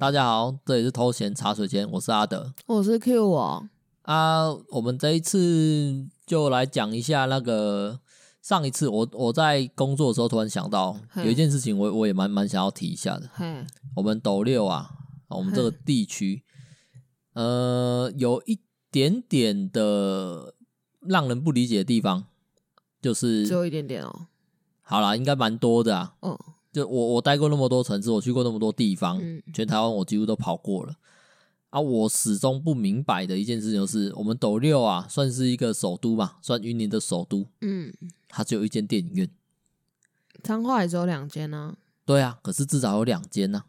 大家好，这里是偷闲茶水间，我是阿德，我是 Q 王啊。我们这一次就来讲一下那个上一次我在工作的时候突然想到有一件事情我也蛮想要提一下的。我们斗六啊，我们这个地区有一点点的让人不理解的地方，就是只有一点点哦。好啦，应该蛮多的啊。嗯，就我待过那么多城市，我去过那么多地方，全台湾我几乎都跑过了啊。我始终不明白的一件事就是，我们斗六啊，算是一个首都嘛，算云林的首都。嗯，它只有一间电影院，彰化也只有两间啊。对啊，可是至少有两间啊。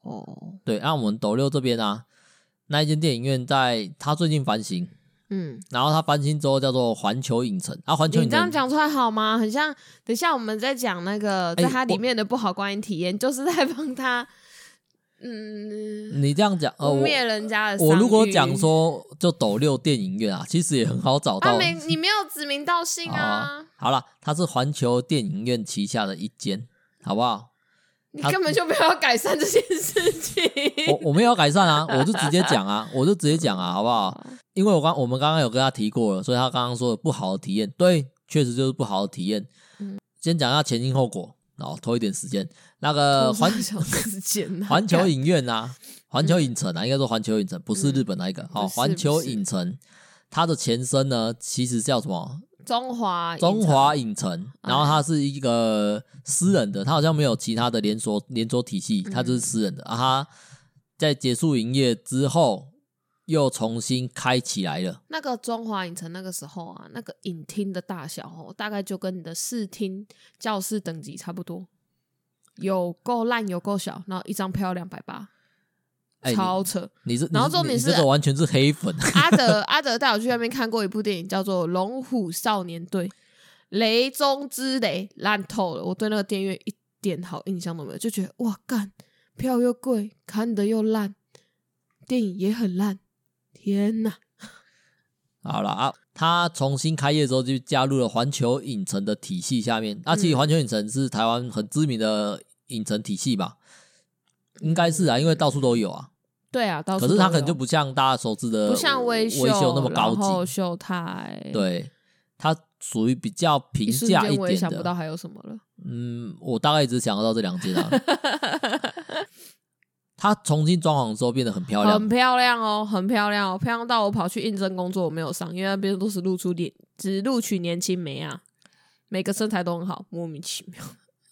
哦，对，啊，我们斗六这边啊，那一间电影院它最近翻新。嗯，然后它翻新之后叫做环球影城啊，环球影城你这样讲出来好吗？很像等一下我们在讲那个在它里面的不好观影体验，就是在帮它你这样讲污蔑人家的商誉。我如果讲说就斗六电影院啊，其实也很好找到。你没有指名道姓啊。好啦，它是环球电影院旗下的一间，好不好？你根本就没有要改善这件事情。我没有要改善啊，我就直接讲啊，好不好？因为我们刚刚有跟他提过了，所以他刚刚说的不好的体验，对，确实就是不好的体验。先讲一下前因后果，然后拖一点时间。那个环球影院啊，环球影城啊，应该说环球影城不是日本那一个。好，环球影城它的前身呢，其实叫什么？中华影城，然后它是一个私人的，它好像没有其他的连锁体系，它就是私人的啊。它在结束营业之后，又重新开起来了。那个中华影城那个时候啊，那个影厅的大小大概就跟你的视听教室等级差不多，有够烂，有够小，然后一张票280。超扯！然后重点是，这个完全是黑粉。阿德带我去那边看过一部电影，叫做《龙虎少年队》，雷中之雷，烂透了。我对那个电影院一点好印象都没有，就觉得哇干，票又贵，看得又烂，电影也很烂，天哪！好啦啊，他重新开业之后就加入了环球影城的体系下面。其实环球影城是台湾很知名的影城体系吧，应该是啊，因为到处都有啊。对啊，到处都有。可是它可能就不像大家熟知的，不像微秀那么高级，然后秀泰，对，它属于比较平价一点的。一瞬间我也想不到还有什么了。我大概只想到这两间啊。它重新装潢之后变得很漂亮，很漂亮哦，很漂亮哦，漂亮到我跑去应征工作，我没有上，因为那边都是只录取年轻妹啊，每个身材都很好，莫名其妙。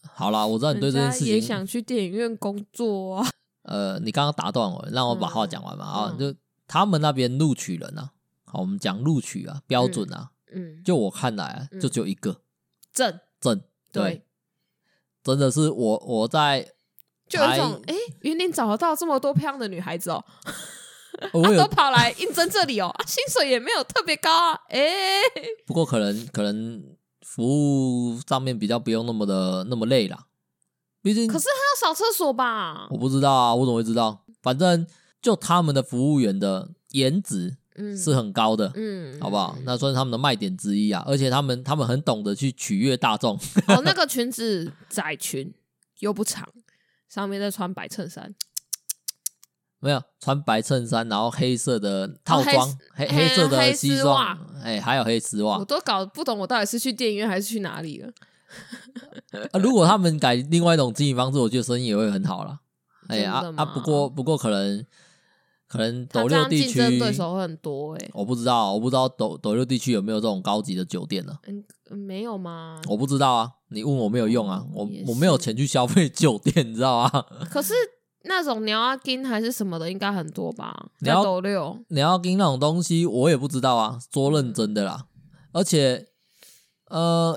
好啦，我知道你对这件事情也想去电影院工作啊。你刚刚打断我，让我把话讲完嘛。就他们那边录取人啊，好，我们讲录取啊，标准啊，就我看来啊，就只有一个正，对，真的是我在就有一种云林找得到这么多漂亮的女孩子哦。都跑来应征这里哦，薪水也没有特别高啊。不过可能。服务上面比较不用那么累啦，毕竟可是他要扫厕所吧？我不知道啊，我怎么会知道？反正就他们的服务员的颜值是很高的，好不好？那算是他们的卖点之一啊。而且他们很懂得去取悦大众。那个裙子窄裙又不长，上面再穿白衬衫，没有穿白衬衫，然后黑色的套装，黑色的西装。还有黑丝袜，我都搞不懂我到底是去电影院还是去哪里了。如果他们改另外一种经营方式，我觉得生意也会很好啦。不过可能斗六地区竞争对手会很多我不知道斗六地区有没有这种高级的酒店呢？没有吗？我不知道啊，你问我没有用啊，我没有钱去消费酒店，你知道吗？可是那种鸟仔羹还是什么的应该很多吧，在斗六鸟仔羹那种东西我也不知道啊，说认真的啦。而且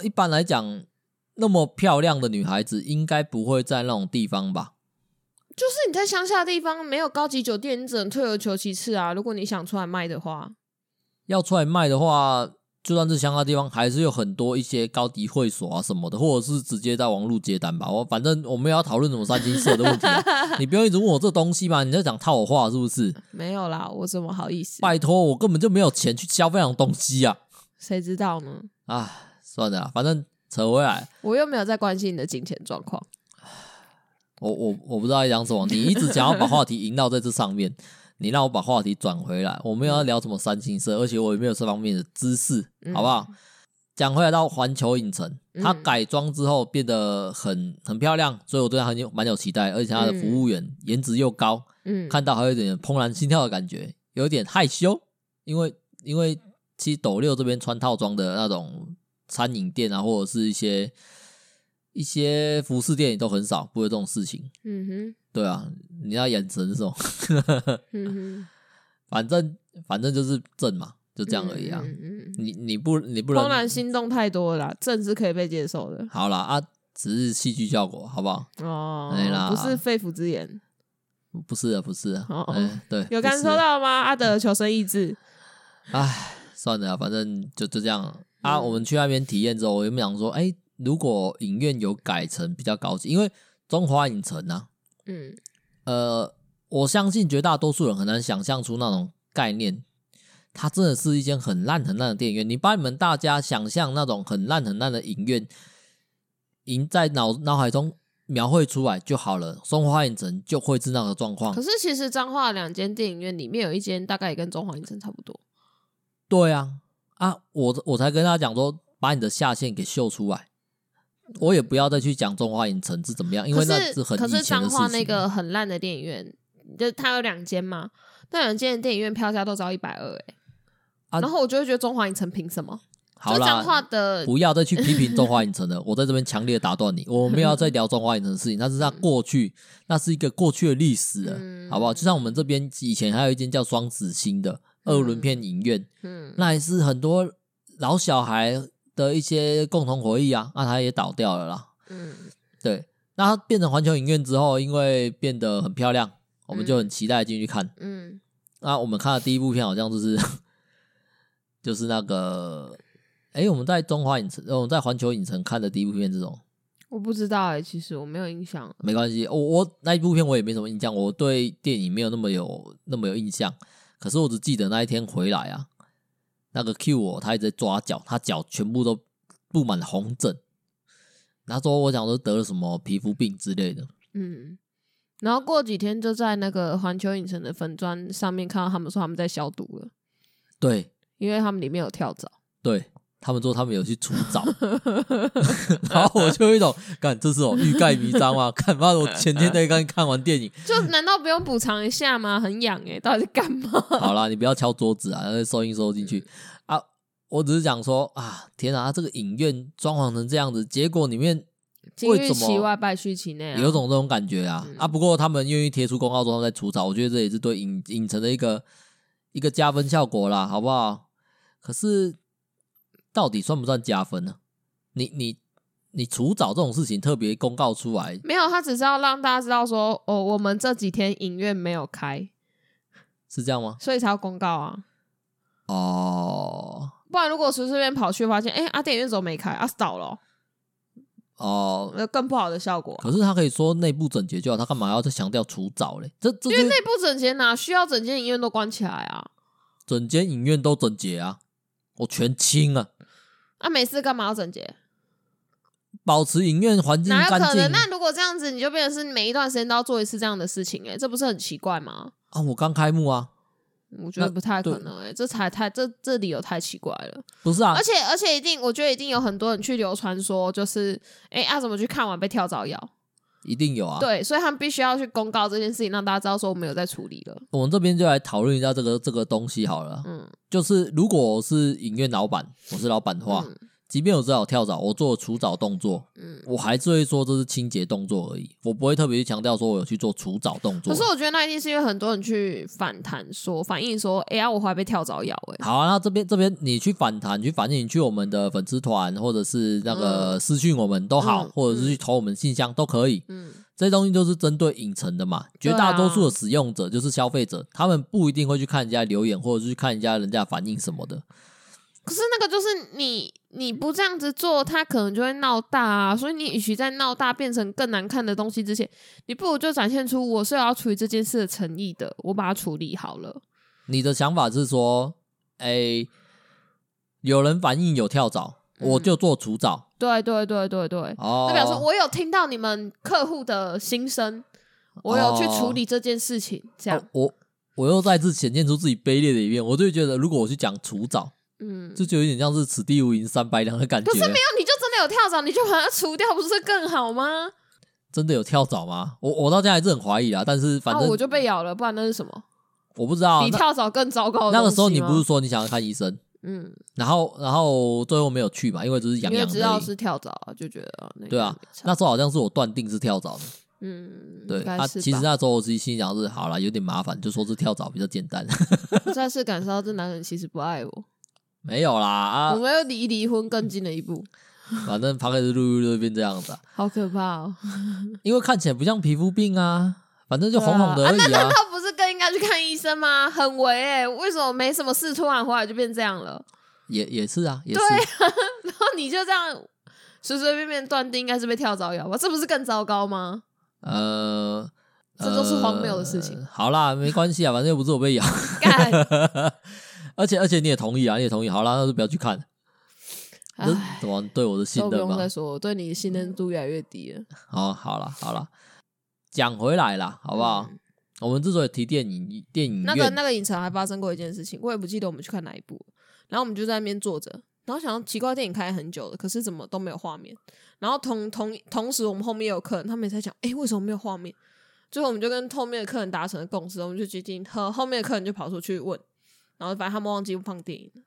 一般来讲那么漂亮的女孩子应该不会在那种地方吧，就是你在乡下的地方没有高级酒店，你只能退而求其次啊。如果你想出来卖的话，就算是乡下地方还是有很多一些高级会所啊什么的，或者是直接在网络接单吧。反正我们要讨论什么三金社的问题你不要一直问我这东西嘛，你在讲套我话是不是？没有啦，我怎么好意思，拜托，我根本就没有钱去消费那种东西啊，谁知道呢？算了啦，反正扯回来，我又没有在关心你的金钱状况。我不知道在讲什么，你一直想要把话题引到在这上面，你让我把话题转回来，我没有要聊什么三星社，而且我也没有这方面的知识，好不好？讲回来到环球影城，它改装之后变得很漂亮，所以我对它蛮有期待，而且它的服务员颜值又高，看到还有一点怦然心跳的感觉，有点害羞，因为其实斗六这边穿套装的那种餐饮店啊，或者是一些服饰店也都很少，不会有这种事情。嗯哼，对啊，你要眼神是什么？嗯哼，反正就是正嘛，就这样而已啊。你不能怦然心动太多了啦，正是可以被接受的。好啦啊，只是戏剧效果，好不好？哦，对啦，不是肺腑之言。不是啊、哦欸，对，有感受到吗？阿德求生意志。唉，算了，反正就这样啊。我们去那边体验之后，我原本想说，欸，如果影院有改成比较高级，因为中华影城啊，我相信绝大多数人很难想象出那种概念，它真的是一间很烂很烂的电影院。你把你们大家想象那种很烂很烂的影院，在脑海中描绘出来就好了，中华影城就会是那个状况。可是其实彰化两间电影院里面有一间大概也跟中华影城差不多。对啊，我才跟他讲说，把你的下限给秀出来。我也不要再去讲中华影城是怎么样，因为那是很以前的事情。可是彰化那个很烂的电影院，就它有两间嘛，那两间的电影院票价都只要120哎、啊。然后我就会觉得中华影城凭什么？好啦，彰化的不要再去批评中华影城了。我在这边强烈打断你，我没有要再聊中华影城的事情，但是它过去那是一个过去的历史了，好不好？就像我们这边以前还有一间叫双子星的二轮片影院，那也是很多老小孩的一些共同回忆啊，那它也倒掉了啦。对，那它变成环球影院之后，因为变得很漂亮，我们就很期待进去看。那我们看的第一部片好像就是那个。欸，我们在中华影城，我们在环球影城看的第一部片是什么？我不知道欸，其实我没有印象。没关系，我那一部片我也没什么印象，我对电影没有那么有印象。可是我只记得那一天回来啊，那个 Q 我他一直在抓脚，他脚全部都布满了红疹。那时候我想说得了什么皮肤病之类的。然后过几天就在那个环球影城的粉专上面看到他们说他们在消毒了。对，因为他们里面有跳蚤。对。他们说他们有去除蚤，然后我就有一种干，这是我欲盖弥彰吗？干嘛？我前天才刚看完电影，就难道不用补偿一下吗？很痒欸，到底是干嘛？好啦，你不要敲桌子啊，收音收进去啊！我只是讲说啊，天啊，这个影院装潢成这样子，结果里面金玉其外败絮其内，有种这种感觉啊！啊，不过他们愿意贴出公告说他们在除蚤，我觉得这也是对影城的一个加分效果啦，好不好？可是。到底算不算加分呢？你除蚤这种事情特别公告出来，没有，他只是要让大家知道说，哦，我们这几天影院没有开，是这样吗？所以才要公告啊。哦，不然如果随随便跑去发现，欸，电影院怎么没开啊？倒了哦，有更不好的效果。可是他可以说内部整洁就好，他干嘛要再强调除蚤嘞？这因为内部整洁哪需要整间影院都关起来啊？整间影院都整洁啊，我全清啊。啊，没事干嘛要整洁？保持影院环境干净。哪有可能？那如果这样子，你就变成是每一段时间都要做一次这样的事情，欸，这不是很奇怪吗？啊，我刚开幕啊，我觉得不太可能，欸，这理由太奇怪了。不是啊，而且一定，我觉得一定有很多人去流传说，就是怎么去看完被跳蚤咬？一定有啊。对，所以他们必须要去公告这件事情，让大家知道说我们有在处理了。我们这边就来讨论一下这个东西好了。就是如果我是影院老板，我是老板的话，即便我知道有跳蚤，我做除蚤动作，我还是会说这是清洁动作而已，我不会特别去强调说我有去做除蚤动作。可是我觉得那一定是因为很多人去反映说，我后来被跳蚤咬欸。好啊，那这边你去反弹，去反映，你去我们的粉丝团，或者是那个私讯我们都好，或者是去投我们信箱都可以。这些东西就是针对影城的嘛，绝大多数的使用者就是消费者，他们不一定会去看人家留言，或者是去看人家反应什么的。可是那个就是你不这样子做，他可能就会闹大啊。所以你与其在闹大变成更难看的东西之前，你不如就展现出我是要处理这件事的诚意的，我把它处理好了。你的想法是说，有人反应有跳蚤，我就做除蚤，对对对对对，哦，代表说我有听到你们客户的心声，我有去处理这件事情，哦，这样，哦，我又再次显现出自己卑劣的一面，我就觉得如果我去讲除藻，嗯，这就有点像是此地无银三百两的感觉。可是没有，你就真的有跳蚤，你就把它除掉，不是更好吗？真的有跳蚤吗？我到现在还是很怀疑啦，但是反正，啊，我就被咬了，不然那是什么？我不知道，比跳蚤更糟糕的东西吗？那个时候你不是说你想要看医生？嗯，然后最后没有去嘛，因为只是痒痒而已。因为知道是跳蚤，啊，就觉得，那个，对啊，那时候好像是我断定是跳蚤的。嗯，对，他，啊，其实那时候我自己心想是好啦，有点麻烦，就说是跳蚤比较简单。我再次感受到这男人其实不爱我。没有啦，啊，我们又离离婚更近了一步。反正爬开始录就变这样子，啊，好可怕哦！因为看起来不像皮肤病啊，反正就红红的而已啊。那难道不是更应该去看医生吗？很危欸，为什么没什么事突然回来就变这样了？也是啊，也是。对啊，然后你就这样随随便便断定应该是被跳蚤咬吧？这不是更糟糕吗？这都是荒谬的事情。好啦，没关系啊，反正又不是我被咬。干而且你也同意啊，你也同意。好啦，那就不要去看。怎么对我的信任吧？都不用再说，我对你的信任度越来越低了。哦，好啦好啦，讲回来啦，好不好？嗯，我们之所以提电影院，那个影城还发生过一件事情，我也不记得我们去看哪一部。然后我们就在那边坐着，然后想到奇怪，电影开很久了，可是怎么都没有画面。然后同时，我们后面也有客人，他们也在讲，哎，为什么没有画面？最后我们就跟后面的客人达成了共识，我们就决定和后面的客人就跑出去问，然后反正他们忘记放电影了。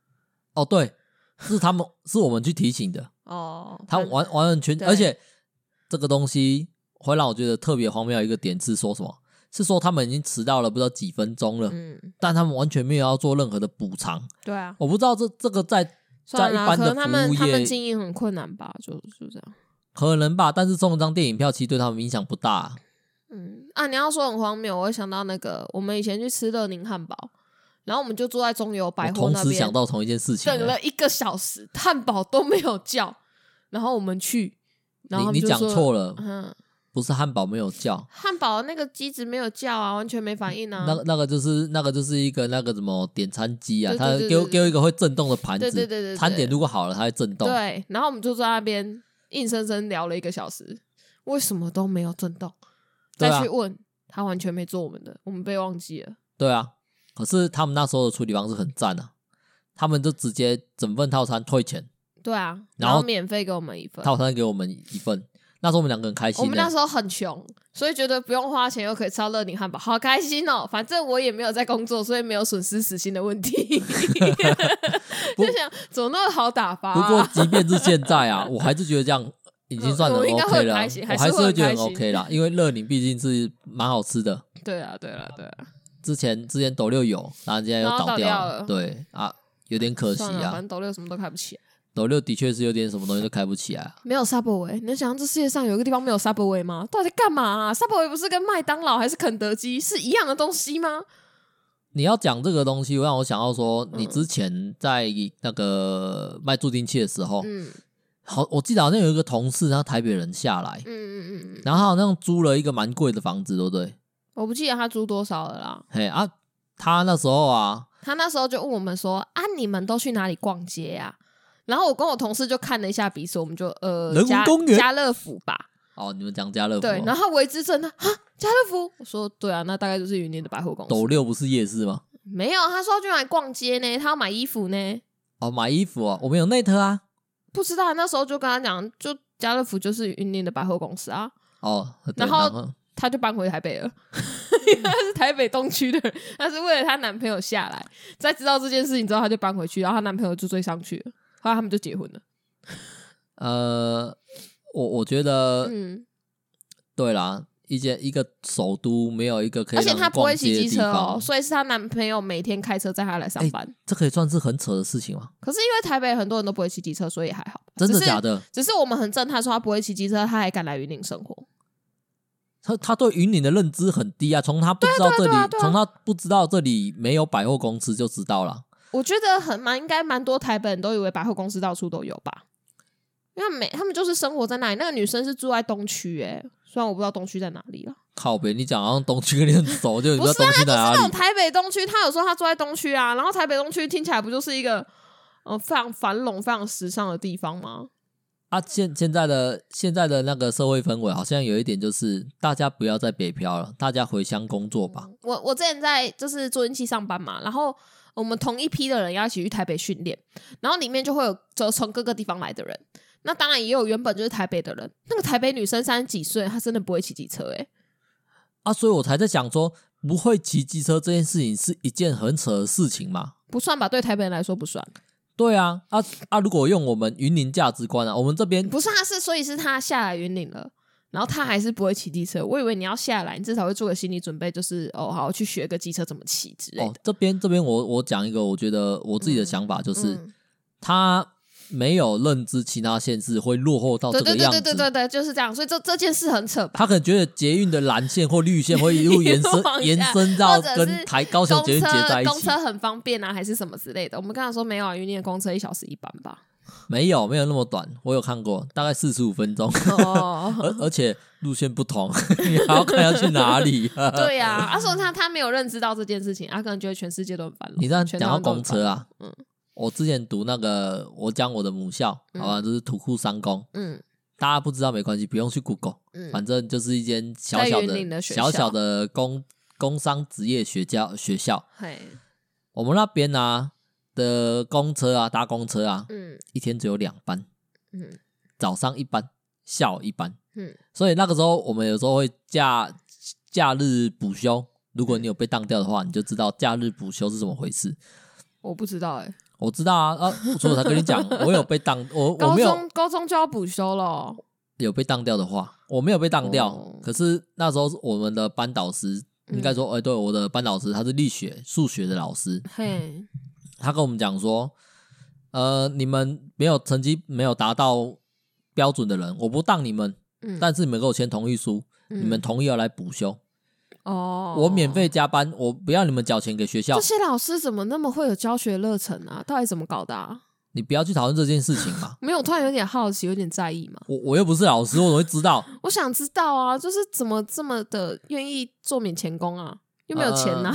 哦，对，是他们是我们去提醒的哦。他完全，而且这个东西会让我觉得特别荒谬一个点是说什么？是说他们已经迟到了不知道几分钟了，嗯，但他们完全没有要做任何的补偿。对啊，我不知道这个在一般的服务业，他们经营很困难吧，就这样，可能吧。但是送一张电影票其实对他们影响不大，啊。嗯啊，你要说很荒谬，我会想到那个我们以前去吃乐宁汉堡，然后我们就坐在中友百货那边，我同时想到同一件事情，等了1个小时，汉堡都没有叫，然后我们去，然后你讲错了，嗯。不是汉堡没有叫，汉堡那个机子没有叫啊，完全没反应啊。那个就是一个那个什么点餐机啊，它给我一个会震动的盘子，对对对对，餐点如果好了它会震动。对，然后我们就在那边硬生生聊了1个小时，为什么都没有震动？再去问，啊，他完全没做我们的，我们被忘记了。对啊，可是他们那时候的处理方式很赞啊，他们就直接整份套餐退钱。对啊，然后免费给我们一份套餐，给我们一份。那时候我们两个很开心，我们那时候很穷，所以觉得不用花钱又可以吃到乐宁汉堡，好开心哦！反正我也没有在工作，所以没有损失时薪的问题。就想怎么那么好打发，啊。不过即便是现在啊，我还是觉得这样已经算很 OK 了，我还是会觉得很 OK 啦，因为乐宁毕竟是蛮好吃的。对啊，对啊，对啊。之前斗六有，然后现在又倒掉了，对啊，有点可惜啊。反正斗六什么都开不起来。斗六的确是有点什么东西都开不起来，啊，没有 Subway， 你能想象这世界上有一个地方没有 Subway 吗？到底在干嘛，啊，Subway 不是跟麦当劳还是肯德基是一样的东西吗？你要讲这个东西让我想到说，你之前在那个卖助听器的时候，嗯，好，我记得好像有一个同事他台北人下来，嗯，然后他好像租了一个蛮贵的房子，对不对？我不记得他租多少了啦。嘿啊，他那时候就问我们说啊，你们都去哪里逛街啊？然后我跟我同事就看了一下彼此，我们就人文公园家乐福吧。哦，你们讲家乐福，对。然后为之正他啊，家乐福，我说对啊，那大概就是云林的百货公司。斗六不是夜市吗？没有，他说要去买逛街呢，他要买衣服呢。哦，买衣服啊，我们有内特啊。不知道，那时候就跟他讲，就家乐福就是云林的百货公司啊。哦，然后他就搬回台北了。他是台北东区的人，他是为了她男朋友下来，在知道这件事情之后，他就搬回去，然后她男朋友就追上去了。后来他们就结婚了。我觉得，嗯，对啦，一个首都没有一个可以，而且他不会骑机车哦，所以是他男朋友每天开车载他来上班，欸，这可以算是很扯的事情吗？可是因为台北很多人都不会骑机车，所以还好。真的假的？只是我们很震撼，说他不会骑机车，他还敢来云林生活。他对云林的认知很低啊，从他不知道这里，从他不知道这里没有百货公司就知道了。我觉得应该蛮多台北人都以为百货公司到处都有吧，因为他们就是生活在那里。那个女生是住在东区，欸，虽然我不知道东区在哪里了。靠北，你讲好像东区跟你很熟，就你不知道东区在哪里。不是，啊，就是那种台北东区，他有时候他住在东区啊，然后台北东区听起来不就是一个非常繁荣、非常时尚的地方吗？啊，现在的那个社会氛围好像有一点就是大家不要再北漂了，大家回乡工作吧。我之前在就是做运气上班嘛，然后我们同一批的人要一起去台北训练，然后里面就会有从各个地方来的人，那当然也有原本就是台北的人。那个台北女生30几岁，她真的不会骑机车欸。啊，所以我才在想说不会骑机车这件事情是一件很扯的事情嘛？不算吧，对台北人来说不算。对啊，如果用我们云林价值观啊，我们这边不是他是，所以是他下来云林了，然后他还是不会骑机车。我以为你要下来，你至少会做个心理准备，就是哦，好，去学个机车怎么骑之类的。哦，这边我讲一个，我觉得我自己的想法就是，他没有认知其他县市会落后到这个样子。对，就是这样。所以这件事很扯吧。他可能觉得捷运的蓝线或绿线会一路延伸到跟高雄捷运结在一起。公车很方便啊，还是什么之类的。我们刚才说没有啊，云林的公车1小时1班吧。没有那么短，我有看过，大概45分钟。哦，而且路线不同，你还要看要去哪里。对啊，所以他没有认知到这件事情，可能觉得全世界都很烦。你这样讲到公车啊，我之前读那个，我讲我的母校，好吧，就是土库三公。大家不知道没关系，不用去 Google。反正就是一间小小的工商职业学校。我们那边啊的公车啊，搭公车啊，一天只有2班，早上1班，下午1班。所以那个时候我们有时候会假日补休。如果你有被当掉的话，你就知道假日补休是怎么回事。我不知道欸。我知道啊，所以我才跟你讲，我有被当，我没有高中就要补休了哦。有被当掉的话，我没有被当掉。可是那时候我们的班导师，应该说，对，我的班导师他是力学、数学的老师，嘿，他跟我们讲说，你们成绩没有达到标准的人，我不当你们，但是你们给我签同意书，你们同意要来补休。哦，我免费加班，我不要你们缴钱给学校。这些老师怎么那么会有教学热忱啊？到底怎么搞的啊？你不要去讨论这件事情嘛。没有，突然有点好奇，有点在意嘛。我又不是老师，我怎么会知道？我想知道啊，就是怎么这么的愿意做免钱工啊？又没有钱啊。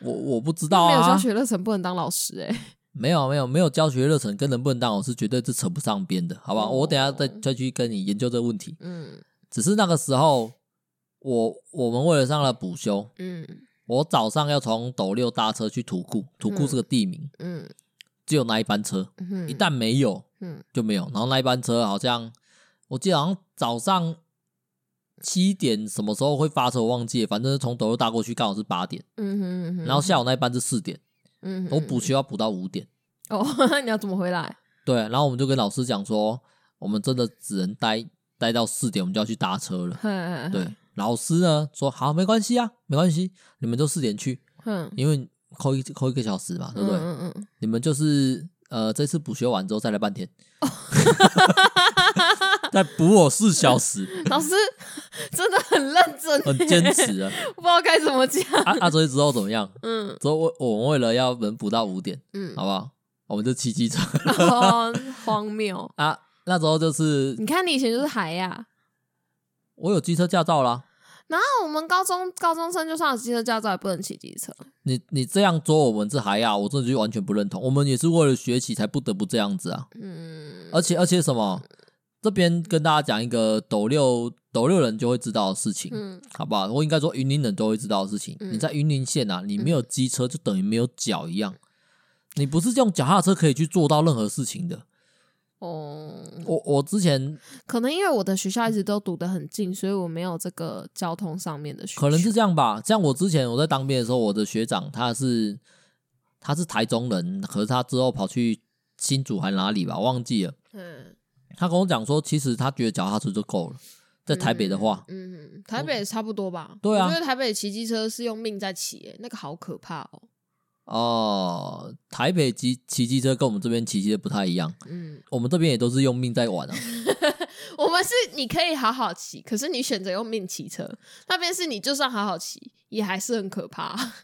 我不知道啊。没有教学热忱不能当老师欸。没有教学热忱跟能不能当老师绝对是扯不上边的，好吧？我等一下再去跟你研究这个问题。只是那个时候。我们为了上了补休，我早上要从斗六搭车去土库是个地名，只有那一班车，一旦没有，就没有。然后那一班车好像，我记得好像早上7点什么时候会发车，我忘记了，反正从斗六搭过去刚好是8点，然后下午那一班是4点，我补休要补到5点。哦，你要怎么回来？对，然后我们就跟老师讲说，我们真的只能待到4点，我们就要去搭车了。对。老师呢说好，没关系啊，没关系，你们就4点去，因为扣一个小时嘛，对不对？你们就是这次补修完之后再来半天，再补我4小时。老师真的很认真，很坚持啊，不知道该怎么讲。所以之后怎么样？之后我们为了要能补到5点，好不好？我们就骑机车，荒谬啊！那时候就是，你看你以前就是孩呀。我有机车驾照啦，然后我们高中生就算有机车驾照也不能骑机车。你这样做我们是还啊，我真的就完全不认同。我们也是为了学习才不得不这样子啊。而且什么？这边跟大家讲一个斗六人就会知道的事情，好不好？我应该说云林人都会知道的事情。你在云林县啊，你没有机车就等于没有脚一样，你不是用脚踏车可以去做到任何事情的。我之前可能因为我的学校一直都读得很近，所以我没有这个交通上面的需求，可能是这样吧。像我之前我在当兵的时候，我的学长他是台中人，可是他之后跑去新竹还哪里吧，忘记了。他跟我讲说，其实他觉得脚踏车就够了，在台北的话，台北也差不多吧。对啊，我觉得台北骑机车是用命在骑，那个好可怕哦。哦，台北骑机车跟我们这边骑机车不太一样。我们这边也都是用命在玩啊。我们是你可以好好骑，可是你选择用命骑车。那边是你就算好好骑，也还是很可怕啊。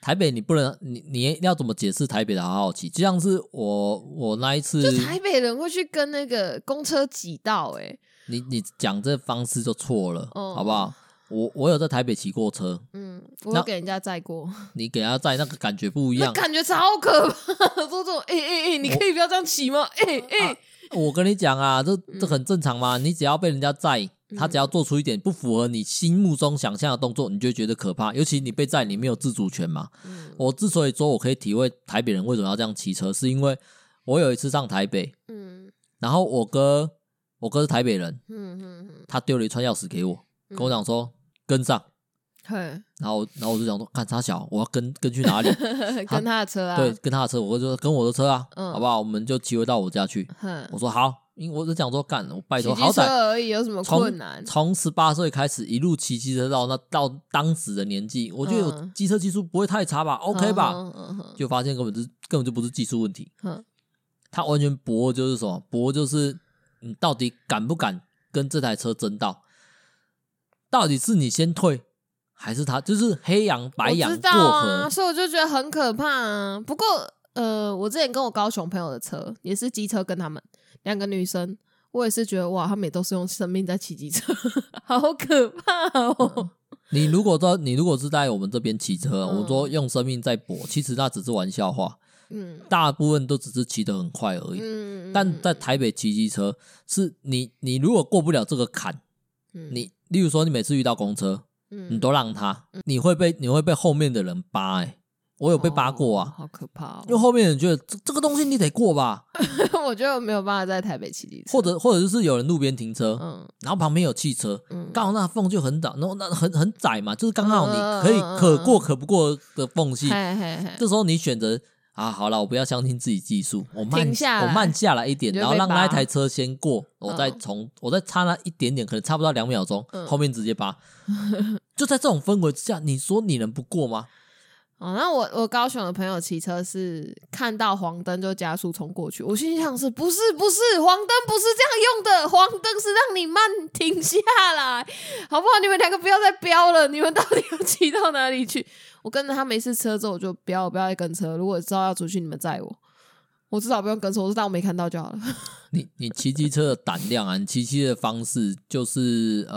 台北你不能，你要怎么解释台北的好好骑？就像是我那一次，就台北人会去跟那个公车挤到欸。你讲这方式就错了，好不好？我有在台北骑过车，我有给人家载过。你给人家载那个感觉不一样，那感觉超可怕。说这种，你可以不要这样骑吗？我跟你讲啊，这很正常嘛，你只要被人家载，他只要做出一点不符合你心目中想象的动作，你就觉得可怕。尤其你被载，你没有自主权嘛。我之所以说我可以体会台北人为什么要这样骑车，是因为我有一次上台北，然后我哥是台北人，他丢了一串钥匙给我，跟我讲说跟上。然后我就想说，看他小，我要跟去哪里？跟他的车啊？对，跟他的车，我就说跟我的车啊，好不好？我们就骑回到我家去。我说好，因为我就想说，干，我拜托，好歹而已，有什么困难？从18岁开始一路骑机车到当时的年纪，我觉得我机车技术不会太差吧 ？OK 吧？就发现根本就不是技术问题，他完全驳就是什么？驳就是你到底敢不敢跟这台车争道？到底是你先退？还是他就是黑羊白羊过河、啊，所以我就觉得很可怕啊。不过我之前跟我高雄朋友的车也是机车，跟他们两个女生，我也是觉得哇，他们也都是用生命在骑机车，好可怕哦。你如果是在我们这边骑车，我说用生命在搏，其实那只是玩笑话。大部分都只是骑得很快而已。但在台北骑机车，是你如果过不了这个坎，你例如说你每次遇到公车。你都让他，你会被后面的人扒我有被扒过啊，好可怕哦！因为后面的人觉得这个东西你得过吧，我觉得我没有办法在台北骑机车，或者就是有人路边停车，然后旁边有汽车，刚好那缝就很窄，然后那很窄嘛，就是刚好你可以可过可不过的缝隙，这时候你选择啊，好了，我不要相信自己技术，我慢下来一点，然后让那一台车先过，我再差那一点点，可能差不到2秒钟，后面直接扒。就在这种氛围之下，你说你能不过吗？哦，那我高雄的朋友骑车是看到黄灯就加速冲过去，我心想是不是黄灯不是这样用的，黄灯是让你慢停下来，好不好？你们两个不要再飙了，你们到底要骑到哪里去？我跟着他没事车之后我就不要再跟车，如果知道要出去你们载我，我至少不用跟车，我知道我没看到就好了。你骑机车的胆量啊，你骑机车的方式就是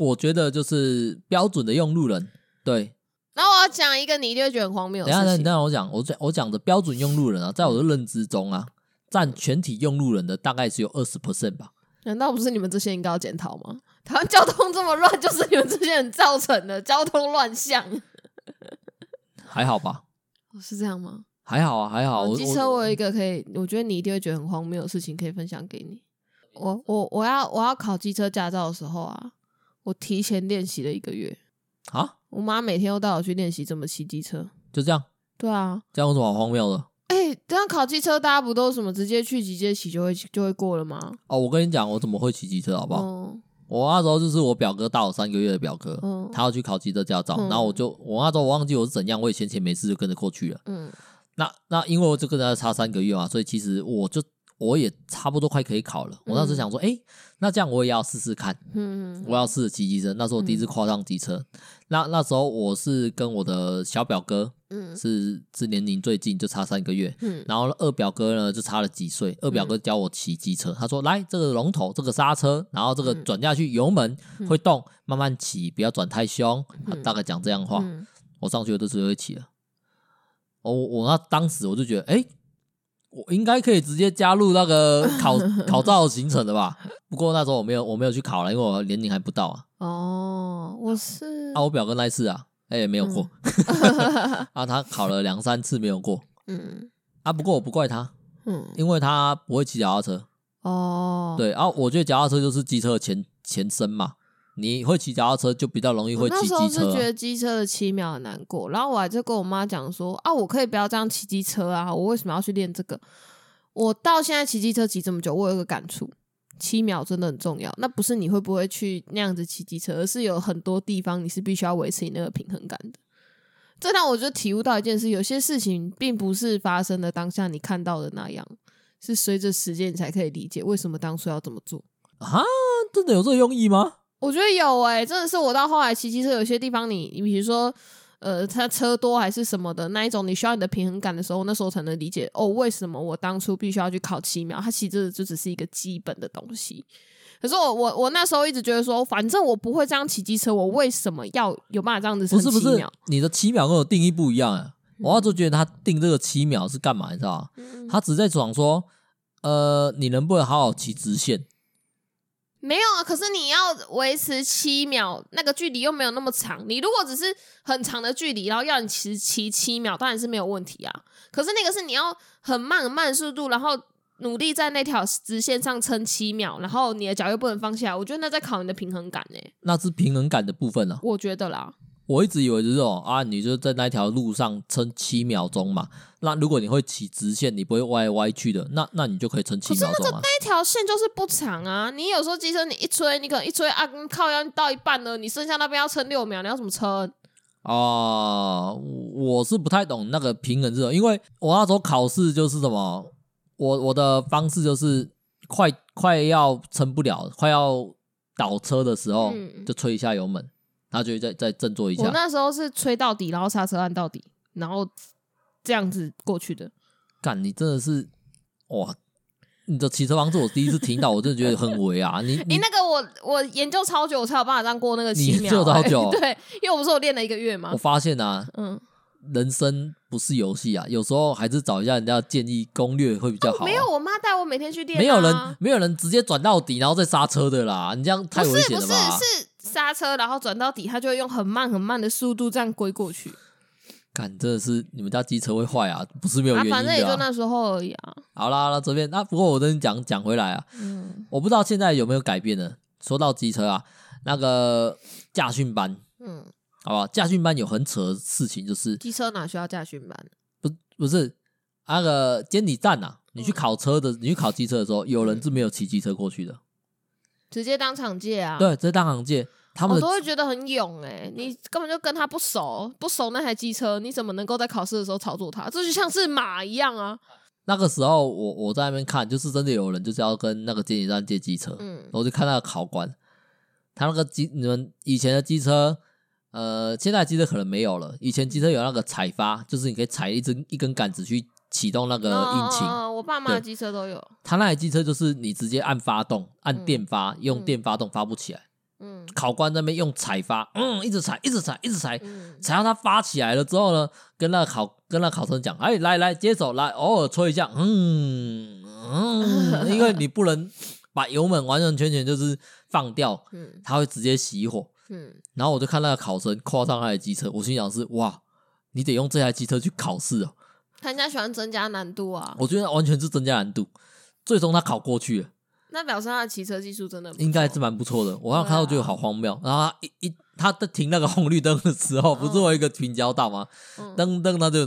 我觉得就是标准的用路人，对。然后我要讲一个你一定会觉得很荒谬的事情。等一下我讲的标准用路人啊，在我的认知中啊，占全体用路人的大概只有 20% 吧。难道不是你们这些应该要检讨吗？台湾交通这么乱就是你们这些人造成的，交通乱象。还好吧？是这样吗？还好啊，还好。我机车我有一个可以，我觉得你一定会觉得很荒谬的事情可以分享给你。我要考机车驾照的时候啊，我提前练习了1个月啊！我妈每天都带我去练习怎么骑机车，就这样。对啊，这样有什么好荒谬的？这样考机车大家不都什么直接去直接骑就会过了吗？哦，我跟你讲，我怎么会骑机车好不好？我那时候就是我表哥大我3个月的表哥，他要去考机车驾照，然后我那时候我忘记我是怎样，我也闲闲没事就跟着过去了。那因为我就跟他差3个月嘛，所以其实我也差不多快可以考了。我那时候想说，那这样我也要试试看。我要试着骑机车。那时候我第一次跨上机车，那时候我是跟我的小表哥，是年龄最近，就差3个月。然后二表哥呢就差了几岁。二表哥教我骑机车，他说来这个龙头，这个刹车，然后这个转下去油门会动，慢慢骑，不要转太凶。他大概讲这样的话，我上去我就直接会骑了。我那当时我就觉得，我应该可以直接加入那个考照行程的吧？不过那时候我没有去考了，因为我年龄还不到啊。哦，我是我表哥那一次啊，没有过。啊，他考了2-3次没有过。不过我不怪他，因为他不会骑脚踏车。哦，对啊，我觉得脚踏车就是机车的前身嘛。你会骑脚踏车就比较容易会骑机车。那时候是觉得机车的骑秒很难过，然后我还就跟我妈讲说啊，我可以不要这样骑机车啊，我为什么要去练这个？我到现在骑机车骑这么久，我有一个感触，7秒真的很重要。那不是你会不会去那样子骑机车，而是有很多地方你是必须要维持你那个平衡感的。这让我就体悟到一件事，有些事情并不是发生的当下你看到的那样，是随着时间你才可以理解为什么当初要这么做。啊，真的有这个用意吗？我觉得有真的是我到后来骑机车，有些地方你比如说它车多还是什么的那一种，你需要你的平衡感的时候，那时候才能理解为什么我当初必须要去考7秒，它其实就只是一个基本的东西。可是我那时候一直觉得说，反正我不会这样骑机车，我为什么要有办法这样子乘7秒？不是你的7秒跟我定义不一样我那时候觉得他定这个7秒是干嘛，你知道吗？他只在讲说你能不能好好骑直线？没有啊，可是你要维持7秒，那个距离又没有那么长。你如果只是很长的距离，然后要你骑7秒，当然是没有问题啊。可是那个是你要很慢很慢速度，然后努力在那条直线上撑7秒，然后你的脚又不能放下来。我觉得那在考你的平衡感欸，那是平衡感的部分啊，我觉得啦。我一直以为就是哦啊，你就在那条路上撑7秒钟嘛。那如果你会骑直线，你不会歪来歪去的，那你就可以撑7秒钟啊。可是那条线就是不长啊。你有时候机车你一吹，你可能一吹啊，靠腰到一半了，你剩下那边要撑6秒，你要怎么撑？哦，我是不太懂那个平衡是什么，因为我那时候考试就是什么，我的方式就是快要撑不了，快要倒车的时候，就吹一下油门。他就再振作一下。我那时候是吹到底，然后刹车按到底，然后这样子过去的。干，你真的是哇！你的骑车方式我第一次听到，我真的觉得很违啊！你那个我研究超久，我才有办法这样过那个7秒。你研究超久，对，因为我不是我练了1个月嘛。我发现啊，人生不是游戏啊，有时候还是找一下人家建议攻略会比较好啊。没有，我妈带我每天去练啊。没有人直接转到底然后再刹车的啦，你这样太危险了吧？不是。刹车，然后转到底，他就会用很慢很慢的速度这样归过去。干，真的是你们家机车会坏啊，不是没有原因的啊。反正也就那时候而已啊。好啦，那这边那不过我跟你讲回来啊，我不知道现在有没有改变呢。说到机车啊，那个驾训班，好不好？驾训班有很扯的事情，就是机车哪需要驾训班？不是那个监理站啊，你去考车的，你去考机车的时候，有人是没有骑机车过去的，直接当场借啊。对，直接当场借。我都会觉得很勇欸，你根本就跟他不熟那台机车，你怎么能够在考试的时候操作他？这就像是马一样啊。那个时候我在那边看，就是真的有人就是要跟那个监理站借机车，我就看那个考官，他那个你们以前的机车，现在机车可能没有了，以前机车有那个踩发，就是你可以踩一根杆子去启动那个引擎。我爸妈的机车都有。他那台机车就是你直接按发动，按电发，用电发动发不起来。考官在那边用踩发，一直踩，一直踩，一直踩，踩到他发起来了之后呢，跟那考生讲，哎，来接手，来偶尔吹一下，因为你不能把油门完完全全就是放掉，他会直接熄火，然后我就看那个考生跨上他的机车，我心想是哇，你得用这台机车去考试哦。他人家喜欢增加难度啊，我觉得完全是增加难度，最终他考过去了。那表示他的骑车技术真的应该是蛮不错的，我刚看到觉得好荒谬。然后他在停那个红绿灯的时候，不是有一个平交道吗？灯灯他就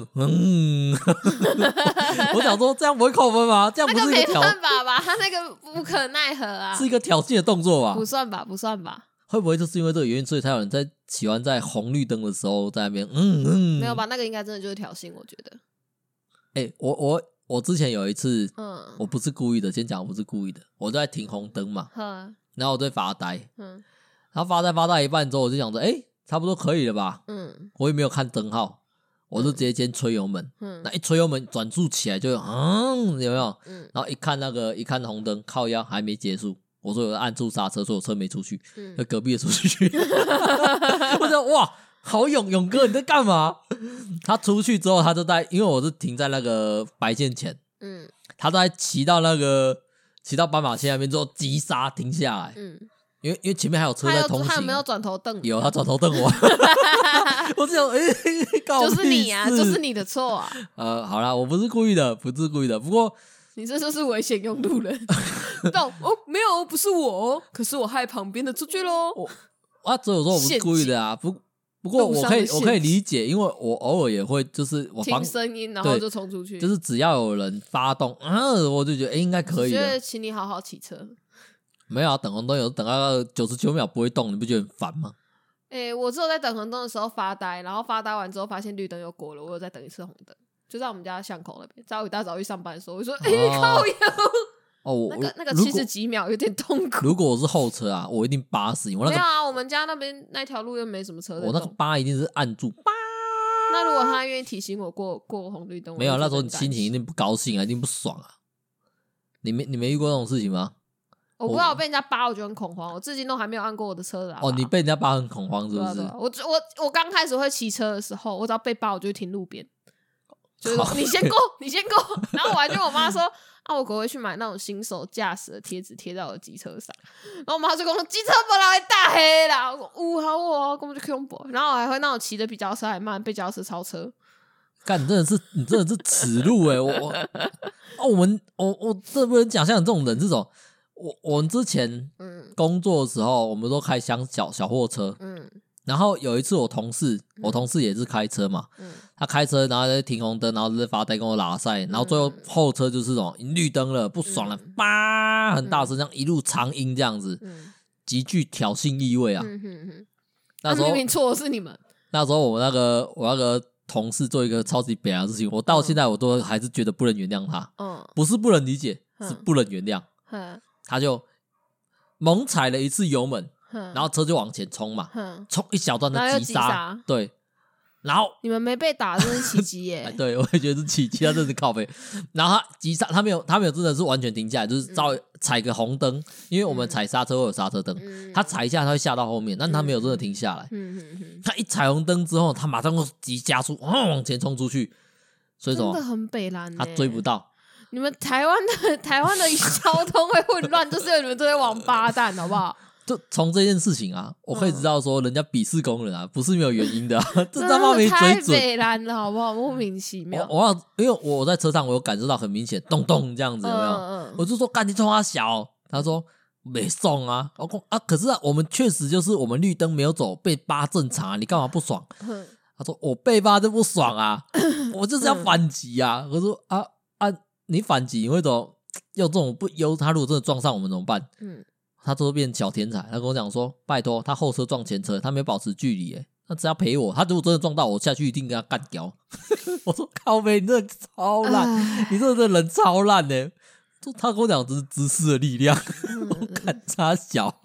我想说这样不会扣分吗？这样不是一个没办法吧？他那个无可奈何啊，是一个挑衅的动作吧？不算吧？会不会就是因为这个原因，所以才有人在喜欢在红绿灯的时候在那边没有吧？那个应该真的就是挑衅，我觉得。欸，我之前有一次，我不是故意的，先讲我不是故意的，我在停红灯嘛，然后我在发呆，然后发呆一半之后，我就想着，欸，差不多可以了吧，我也没有看灯号，我就直接先吹油门，那一吹油门转速起来就有没有？然后一看红灯，靠腰还没结束，我说我按住刹车，所以我车没出去，那隔壁的出去，我说哇。好勇哥，你在干嘛？他出去之后，他就在，因为我是停在那个白线前，他在骑到斑马线那边之后急刹停下来，因为前面还有车在通行。他有没有转头瞪？有，他转头瞪我。我只有搞就是你啊，就是你的错啊。好啦，我不是故意的，不过。你这就是危险用路人。没有，不是我哦，可是我害旁边的出去咯。所以我说我不是故意的啊，不过我可以理解，因为我偶尔也会就是我听声音然后就冲出去，就是只要有人发动，我就觉得应该可以了。我觉得请你好好骑车。没有啊，等红灯有等到99秒不会动，你不觉得很烦吗？我只有在等红灯的时候发呆，然后发呆完之后发现绿灯又过了，我有再等一次红灯，就在我们家巷口那边。在我一大早去上班的时候，我说靠腰。那个70几秒有点痛苦。如果我是后车啊，我一定80。没有啊，我们家那边那条路又没什么车。我那个8一定是按住8。那如果他愿意提醒我过红绿灯，没有，那时候你心情一定不高兴啊，一定不爽啊。你没遇过那种事情吗？我不知道，我被人家扒，我觉得很恐慌。我至今都还没有按过我的车的喇叭。你被人家扒很恐慌是不是？对啊，我刚开始会骑车的时候，我只要被扒我就停路边。就是说你先过你先过，然后我还跟我妈说啊，我可不可以去买那种新手驾驶的贴纸贴到我的机车上，然后我妈就跟我说机车本来大黑啦，我说好我根本就恐怖，然后我还会那种骑的比较车还慢被轿车超车，干你真的是指路欸。我真的不能想象你这种人，这种我们之前工作的时候我们都开箱小货车，然后有一次我同事也是开车嘛，他开车然后在停红灯，然后在发呆跟我拉塞，然后最后后车就是这种绿灯了不爽了，叭很大声这样一路长音这样子，极具挑衅意味啊。那时候明明错的是你们，那时候我那个同事做一个超级北兰的事情，我到现在我都还是觉得不能原谅他，不是不能理解，是不能原谅。他就猛踩了一次油门，然后车就往前冲嘛，冲一小段的急刹，对，然后你们没被打真是奇迹耶。对，我也觉得是奇迹，他真是靠北。然后他急刹，他没有真的是完全停下来，就是稍微踩个红灯，因为我们踩刹车会有刹车灯，他踩一下他会下到后面，但他没有真的停下来，他一踩红灯之后他马上就急加速往前冲出去，所以什么真的很北兰耶，他追不到。你们台湾的交通会混乱，就是因为你们这些王八蛋，好不好？就从这件事情啊，我可以知道说，人家鄙视工人啊，不是没有原因的啊，这他妈没水准，太北兰了，好不好？莫名其妙。因为我在车上，我有感受到很明显，咚咚这样子，有没有？我就说干你冲他小，他说没送啊，我说啊，可是啊，我们确实就是我们绿灯没有走，被扒正常啊，你干嘛不爽？他说我被扒就不爽啊，我就是要反击啊。我说啊。你反击，你会怎么又这种不优？他如果真的撞上我们怎么办？他都变小天才。他跟我讲说，拜托，他后车撞前车，他没有保持距离，他只要陪我。他如果真的撞到我下去，一定跟他干掉。我说靠北，你这超烂，你这人超烂呢。他跟我讲这是知识的力量，我看他小。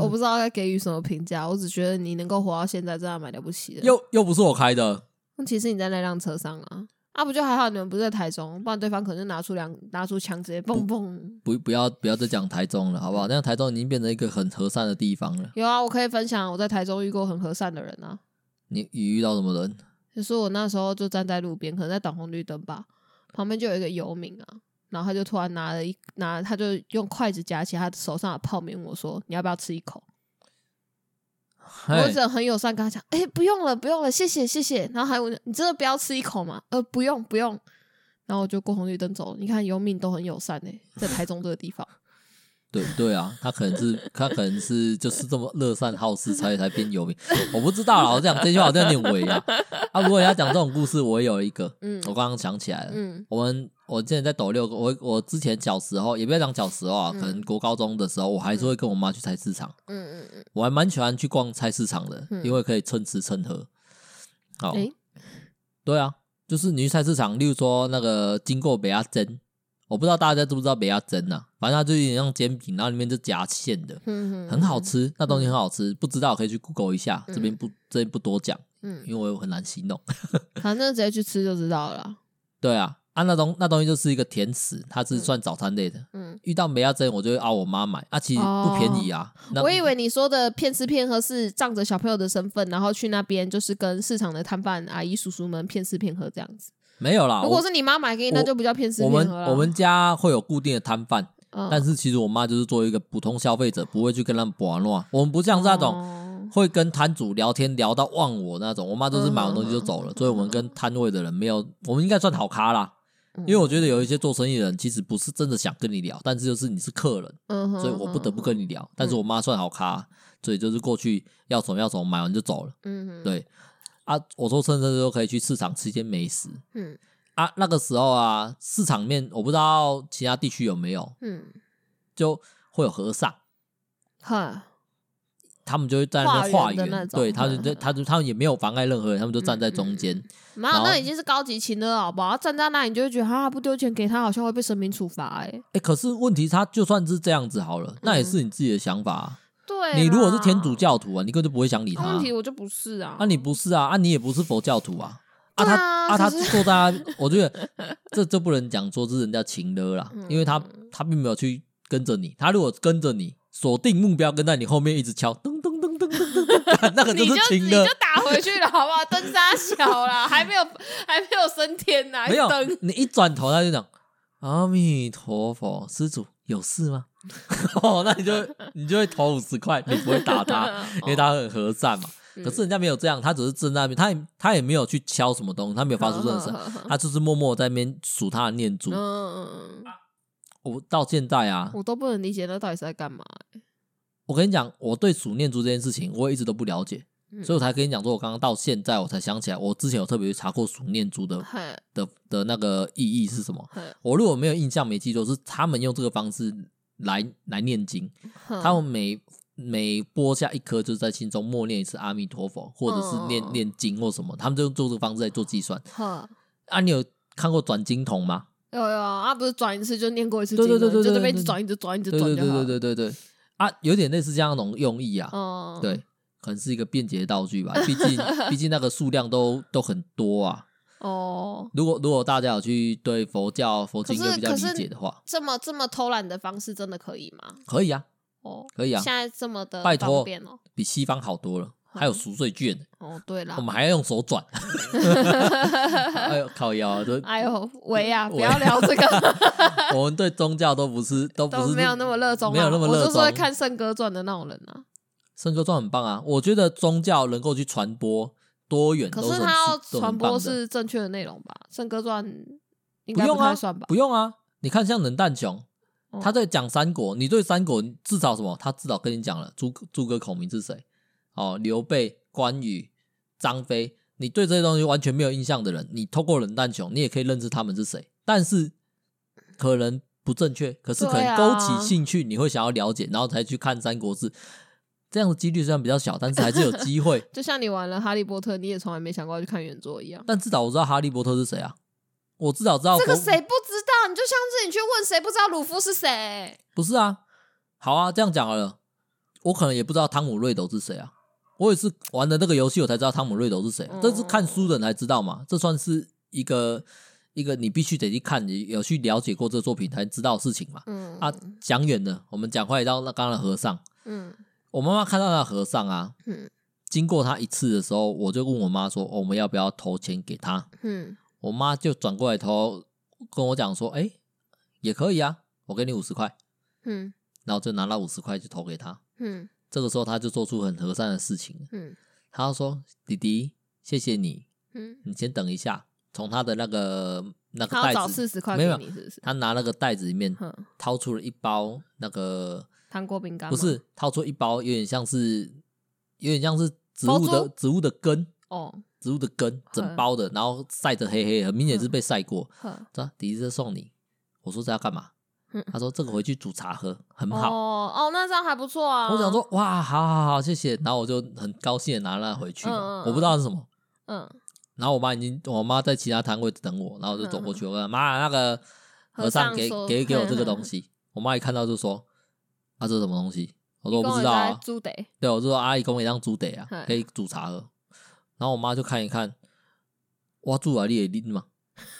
我不知道该给予什么评价，我只觉得你能够活到现在，真的蛮了不起的。又不是我开的，其实你在那辆车上啊。不就还好你们不是在台中，不然对方可能就拿出枪直接蹦蹦。不要再讲台中了好不好？那台中已经变成一个很和善的地方了。有啊，我可以分享我在台中遇过很和善的人啊。你遇到什么人？就是我那时候就站在路边，可能在等红绿灯吧，旁边就有一个游民啊，然后他就突然拿他就用筷子夹起他手上的泡面，我说你要不要吃一口？我只能很友善跟他讲，不用了不用了，谢谢谢谢。然后还问你真的不要吃一口吗？不用不用。然后我就过红绿灯走了。你看游民都很友善在台中这个地方。对啊，他可能是就是这么乐善好施才变游民。我不知道啦，我讲这句话好像有点伪啊。如果要讲这种故事，我也有一个，我刚刚想起来了，我之前在斗六，我之前小时候也不要讲小时候啊，可能国高中的时候，我还是会跟我妈去菜市场，我还蛮喜欢去逛菜市场的，因为可以蹭吃蹭喝。好，对啊，就是你去菜市场，例如说那个经过北阿珍。我不知道大家知不知道北阿珍啊，反正它就有点像煎饼，然后里面就夹馅的，很好吃，那东西很好吃，不知道可以去 Google 一下，这边不多讲，因为我很难形容，反正直接去吃就知道了啦。对啊，那东西就是一个甜食，它是算早餐类的。遇到梅亚珍我就会熬我妈买，其实不便宜啊。我以为你说的骗吃骗喝是仗着小朋友的身份，然后去那边就是跟市场的摊贩阿姨叔叔们骗吃骗喝这样子。没有啦，如果是你妈买给你，那就不叫骗吃骗喝啦。我们家会有固定的摊贩，但是其实我妈就是作为一个普通消费者，不会去跟他们玩闹。我们不像是那种会跟摊主聊天聊到忘我那种，我妈就是买完东西就走了，所以我们跟摊位的人没有，我们应该算好咖啦。因为我觉得有一些做生意的人其实不是真的想跟你聊，但是就是你是客人，所以我不得不跟你聊。但是我妈算好咖，所以就是过去要什么买完就走了。对啊，我说甚至都可以去市场吃一些美食。那个时候啊，市场面我不知道其他地区有没有，就会有和尚，他们就会在那边化缘，对，他们也没有妨碍任何人，他们就站在中间。那已经是高级情了，好不好？站在那你就会觉得不丢钱给他，好像会被神明处罚。可是问题，他就算是这样子好了，那也是你自己的想法啊。对，你如果是天主教徒啊，你根本就不会想理他啊。问题我就不是啊，你不是啊，你也不是佛教徒啊。他做大家，我觉得这就不能讲说是人家情勒啦，因为他并没有去跟着你，他如果跟着你锁定目标，跟在你后面一直敲，噔噔噔噔噔噔噔，那个就是停了，你就打回去了，好不好？灯沙小啦，还没有升天呐，没有，你一转头他就讲阿弥陀佛，施主有事吗？哦，那你就会投50块，你不会打他，因为他很和善嘛。可是人家没有这样，他只是站在那边，他也没有去敲什么东西，他没有发出任何声，他就是默默在那边数他的念珠。我到现在啊，我都不能理解那到底是在干嘛欸。我跟你讲，我对数念珠这件事情，我也一直都不了解，所以我才跟你讲说，我刚刚到现在我才想起来，我之前有特别去查过数念珠的那个意义是什么。我如果没有印象没记错，是他们用这个方式来念经，他们每播下一颗，就是在心中默念一次阿弥陀佛，或者是念经或什么，他们就用做这个方式来做计算。啊，你有看过转经筒吗？有啊，不是转一次就念过一次经，对，就这边一直转一直转一直转就好了。对啊，有点类似这样的用意啊。对，可能是一个便捷道具吧，毕竟那个数量都很多啊。如果大家有去对佛教佛经有比较理解的话，这么偷懒的方式真的可以吗？可以啊。可以啊，现在这么的方便哦，比西方好多了，还有赎罪券。对啦，我们还要用手转。哎呦，靠腰啊！哎呦，喂啊，不要聊这个。我们对宗教都不是没有那么热衷，没有那么热衷。我就是会看《圣歌传》的那种人啊，《圣歌传》很棒啊，我觉得宗教能够去传播多元，可是他要传播是正确的内容吧？《圣歌传》应该不太算吧？不用啊，你看像冷淡熊。他在讲三国，你对三国至少什么？他至少跟你讲了诸葛孔明是谁，刘备、关羽、张飞，你对这些东西完全没有印象的人，你透过冷淡熊，你也可以认识他们是谁，但是可能不正确，可是可能勾起兴趣，你会想要了解，然后才去看三国志。这样的几率虽然比较小，但是还是有机会。就像你玩了哈利波特，你也从来没想过要去看原作一样。但至少我知道哈利波特是谁啊。我至少知道这个谁不知道，你就像是你去问谁不知道鲁夫是谁，不是啊？好啊，这样讲好了，我可能也不知道汤姆瑞斗是谁啊。我也是玩的那个游戏，我才知道汤姆瑞斗是谁啊。这是看书的人才知道嘛，这算是一个你必须得去看，你有去了解过这个作品才知道的事情嘛。啊，讲远了，我们讲回到那刚刚的和尚。我妈妈看到那和尚啊，经过他一次的时候，我就问我妈说，我们要不要投钱给他？我妈就转过来头跟我讲说，也可以啊，我给你50块。然后就拿到50块就投给他。这个时候他就做出很和善的事情。他说，弟弟谢谢你，你先等一下，从他的那个袋子，他要找40块给你是不是？他拿那个袋子里面掏出了一包那个糖果饼干，不是，掏出一包有点像是植物的根。植物的根，整包的，然后晒得黑黑的，很明显是被晒过。弟弟这送你，我说这要干嘛？他说这个回去煮茶喝，很好。那这样还不错啊。我想说，哇，好，谢谢。然后我就很高兴的拿那回去，我不知道是什么。然后我妈在其他摊位等我，然后我就走过去，我跟妈那个和尚给我这个东西。我妈一看到就说，这是什么东西？我说我不知道啊。猪得。对，我就说阿姨公也当猪得啊，可以煮茶喝。然后我妈就看一看，我煮啊，你也拎嘛。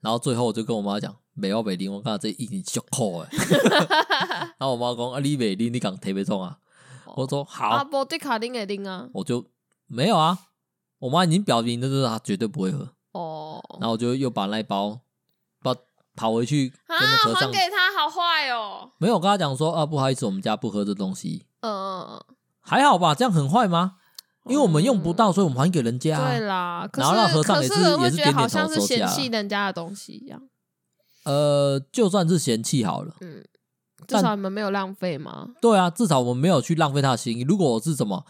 然后最后我就跟我妈讲，没有没拎，我刚才这一斤小口然后我妈说，你没拎，你讲特别重啊。我说好啊，不对卡拎也拎啊。我就没有啊，我妈已经表明就是她绝对不会喝。然后我就又把那一包跑回去跟和尚还给他，好坏哦！没有，我跟他讲说不好意思，我们家不喝这东西。还好吧，这样很坏吗？因为我们用不到，所以我们还给人家。对啦，然后那和尚也是点点头收下。可是我觉得好像是嫌弃人家的东西一样。就算是嫌弃好了，至少你们没有浪费嘛。对啊，至少我们没有去浪费他的心意。如果我是怎么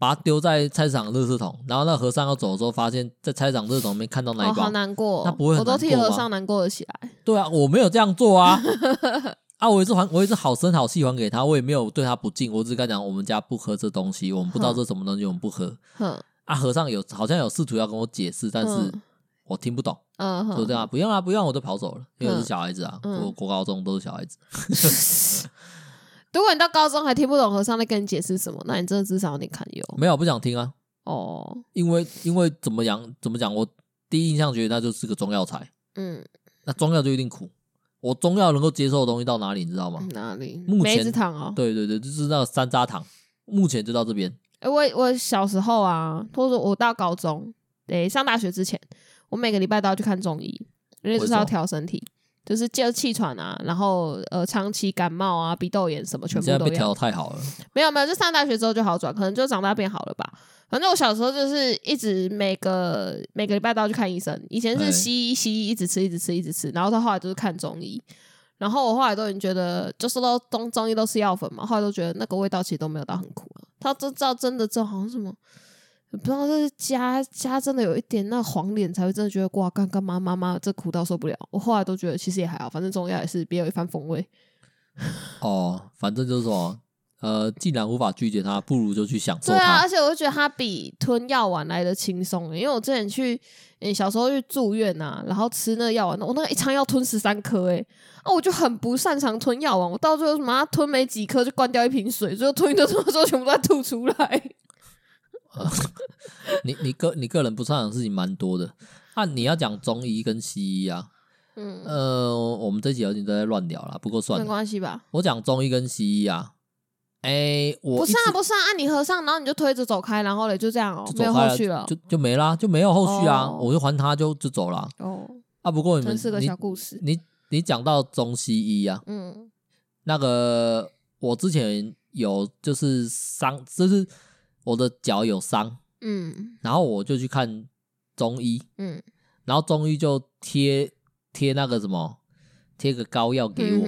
把它丢在菜市场的垃圾桶，然后那和尚要走的时候，发现在菜市场垃圾桶里面看到那一包，好难过，他不会很难过吗？我都替和尚难过了起来。对啊，我没有这样做啊。我也是好声好气还给他，我也没有对他不敬，我只是跟他讲我们家不喝这东西，我们不知道这什么东西，我们不喝。啊，和尚有好像有试图要跟我解释，但是我听不懂，就这样，不用啊不用，我就跑走了，因为我是小孩子啊，国高中都是小孩子。如果你到高中还听不懂和尚在跟你解释什么，那你真的至少有点堪忧。没有，不想听啊。哦，因为怎么讲，我第一印象觉得那就是个中药材。嗯，那中药就一定苦。我中药能够接受的东西到哪里，你知道吗？哪里？目前梅子糖哦。对对对，就是那个山楂糖。目前就到这边。欸，我小时候啊，或者我到高中，上大学之前，我每个礼拜都要去看中医，因为就是要调身体。就是气喘啊，然后长期感冒啊，鼻窦炎什么全部都要。现在被调得太好了。没有没有，就上大学之后就好转，可能就长大变好了吧。反正我小时候就是一直每个礼拜都要去看医生，以前是西医西医一直吃，然后到后来就是看中医。然后我后来都已经觉得，就是都中医都是药粉嘛，后来都觉得那个味道其实都没有到很苦啊。他都知道真的这好像什么。不知道是加真的有一点那黄脸才会真的觉得哇干妈这苦到受不了。我后来都觉得其实也还好，反正中药也是别有一番风味。哦，反正就是说既然无法拒绝它，不如就去享受它。对啊，而且我就觉得它比吞药丸来的轻松，因为我之前去小时候去住院啊，然后吃那药丸，我那个一餐要吞13颗啊，我就很不擅长吞药丸，我到最后什么吞没几颗就灌掉一瓶水，最后吞一吞全部都吐出来。你个人不擅长的事情蛮多的啊！你要讲中医跟西医啊，我们这集有点在乱聊啦，不过算了，没关系吧。我讲中医跟西医啊，我不是啊，你和尚，然后你就推着走开，然后就这样哦，没有后续了，就没啦，就没有后续啊，我就还他就走啦。哦，啊，不过你们真是个小故事。你讲到中西医啊，那个我之前有就是伤，就是。我的脚有伤，然后我就去看中医，然后中医就贴那个什么，贴个膏药给我，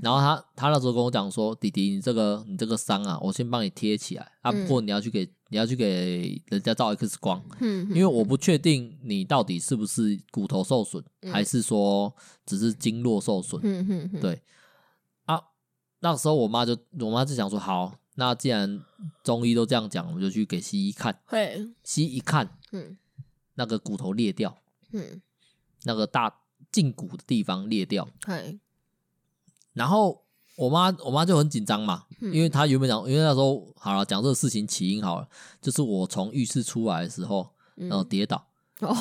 然后他那时候跟我讲说，弟弟，你这个伤啊，我先帮你贴起来啊，不过你要去给人家照 X 光，因为我不确定你到底是不是骨头受损，还是说只是经络受损，对啊，那时候我妈就想说好。那既然中医都这样讲，我们就去给西医看。西医一看，那个骨头裂掉，那个大胫骨的地方裂掉。然后我妈就很紧张嘛，因为她原本讲，因为那时候好了，讲这个事情起因好了，就是我从浴室出来的时候，然后跌倒。然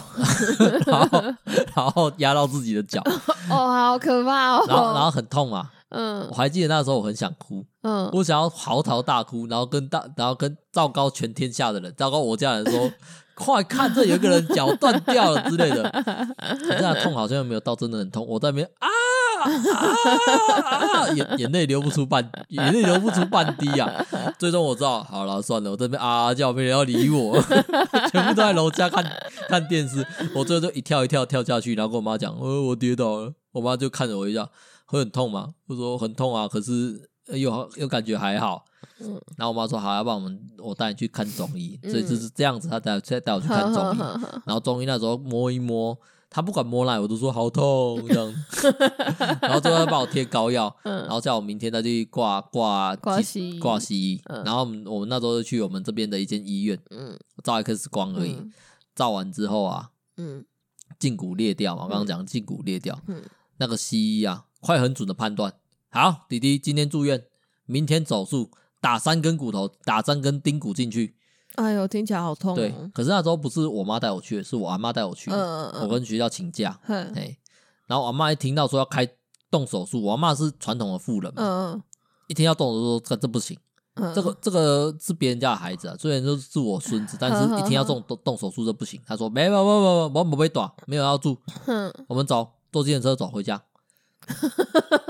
后压到自己的脚，好可怕哦！然后很痛嘛，我还记得那时候我很想哭，我想要嚎啕大哭，然后跟昭告全天下的人，昭告我家人说，快看，这有一个人脚断掉了之类的。可是那痛好像又没有到真的很痛，我在那边啊，眼泪流不出半滴啊！最终我知道，好了，算了，我这边啊叫没人要理我，全部都在楼下看电视。我最后就一跳下去，然后跟我妈讲，我跌倒了。我妈就看着我一下，会很痛吗？我说很痛啊，可是又感觉还好。然后我妈说好，要不然我带你去看中医。所以就是这样子，她带我去看中医。然后中医那时候摸一摸。他不管摸哪，我都说好痛这样，然后最后帮我贴膏药，然后叫我明天再去挂西医，然后我们那时候就去我们这边的一间医院，照 X 光而已，照完之后啊，胫骨裂掉嘛，我刚刚讲胫骨裂掉，那个西医啊，快很准的判断，好，弟弟今天住院，明天手术，打3根骨头，打3根钉骨进去。哎呦，听起来好痛哦。对，可是那时候不是我妈带我去的，是我阿嬷带我去的。我跟学校请假，然后我阿嬷一听到说要开动手术，我阿嬷是传统的妇人嘛，一听要动手术，这不行，这个是别人家的孩子啊，虽然说是我孙子，但是一听要动手术这不行。他说没，我没打，没有要住，我们走，坐计程车走回家。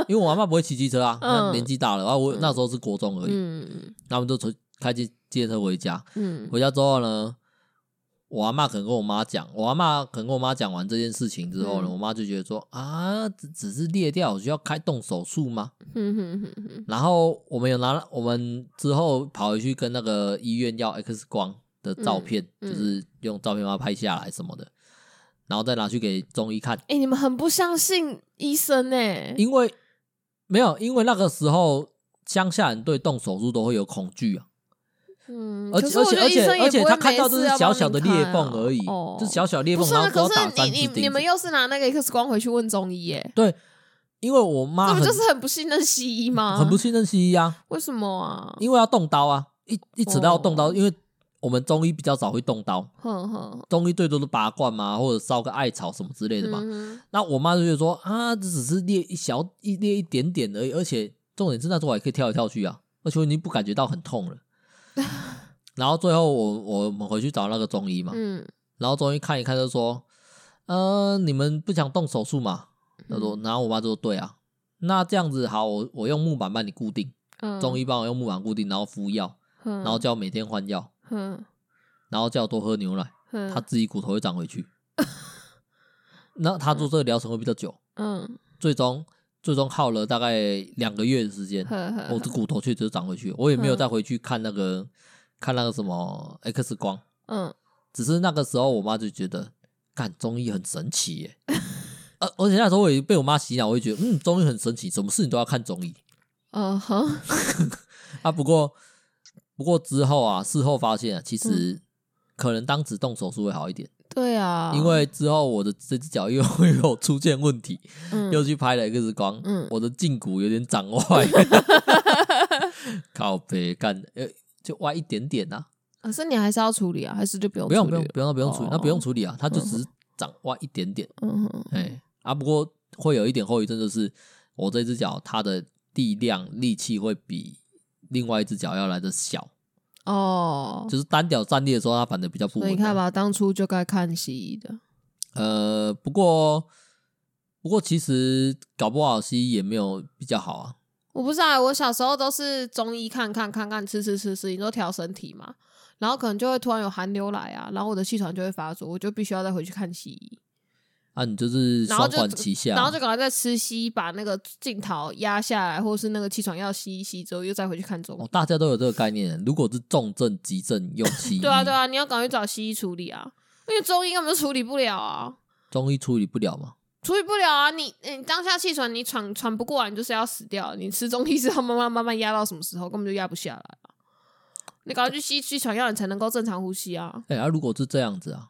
因为我阿嬷不会骑机车啊，年纪大了，然后我那时候是国中而已，那我们就开机。接车回家，回家之后呢，我阿嬷可能跟我妈讲完这件事情之后呢，我妈就觉得说啊，只是裂掉，需要开动手术吗？然后我们之后跑回去跟那个医院要 X 光的照片，就是用照片把它拍下来什么的，然后再拿去给中医看。你们很不相信医生欸，因为那个时候乡下人对动手术都会有恐惧啊。嗯，而且他看到都是小小的裂缝而已，哦，就是小小裂缝，然后都要打三支钉子。可是你们又是拿那个 X 光回去问中医耶？对，因为我妈这不就是很不信任西医吗？很不信任西医啊？为什么啊？因为要动刀啊，一直都要动刀，哦，因为我们中医比较少会动刀，中医最多都拔罐嘛，或者烧个艾草什么之类的嘛。那我妈就觉得说啊，这只是裂一点点而已，而且重点是那时候我还可以跳来跳去啊，而且我已经不感觉到很痛了。然后最后我们回去找那个中医嘛，然后中医看一看就说，你们不想动手术嘛？他说，然后我妈就说对啊，那这样子好，我用木板帮你固定，中医帮我用木板固定，然后敷药，然后叫每天换药，然后叫我多喝牛奶，他自己骨头会长回去。那他做这个疗程会比较久，最终耗了大概2个月的时间，我的骨头确实长回去，我也没有再回去看那个什么 X 光，只是那个时候我妈就觉得，干中医很神奇耶，而且那时候我也被我妈洗脑，我也觉得中医很神奇，什么事情都要看中医，好啊，不过之后啊，事后发现啊，其实可能当时动手术会好一点。对啊，因为之后我的这只脚又出现问题，又去拍了 X 光，我的胫骨有点长歪，靠北干，就歪一点点啊。可是你还是要处理啊，还是就不用处理了？不用处理，那不用处理啊，它就只是长歪一点点。不过会有一点后遗症，就是我这只脚它的力量力气会比另外一只脚要来的小。哦，就是单脚站立的时候，他反而比较不稳。所以你看吧，当初就该看西医的。不过其实搞不好西医也没有比较好啊。我不知道，我小时候都是中医看看吃，你说调身体嘛，然后可能就会突然有寒流来啊，然后我的气喘就会发作，我就必须要再回去看西医。啊，你就是双管齐下，然后就赶快再吃西，把那个镜头压下来，或是那个气喘药吸一吸之后，又再回去看中医。大家都有这个概念，如果是重症急症用西医，对啊，你要赶快找西医处理啊，因为中医根本就处理不了啊。中医处理不了吗？处理不了啊！你当下气喘，你喘不过来，你就是要死掉。你吃中医是要慢慢压到什么时候，根本就压不下来啊！你赶快去吸气喘药，你才能够正常呼吸啊！哎，如果是这样子啊，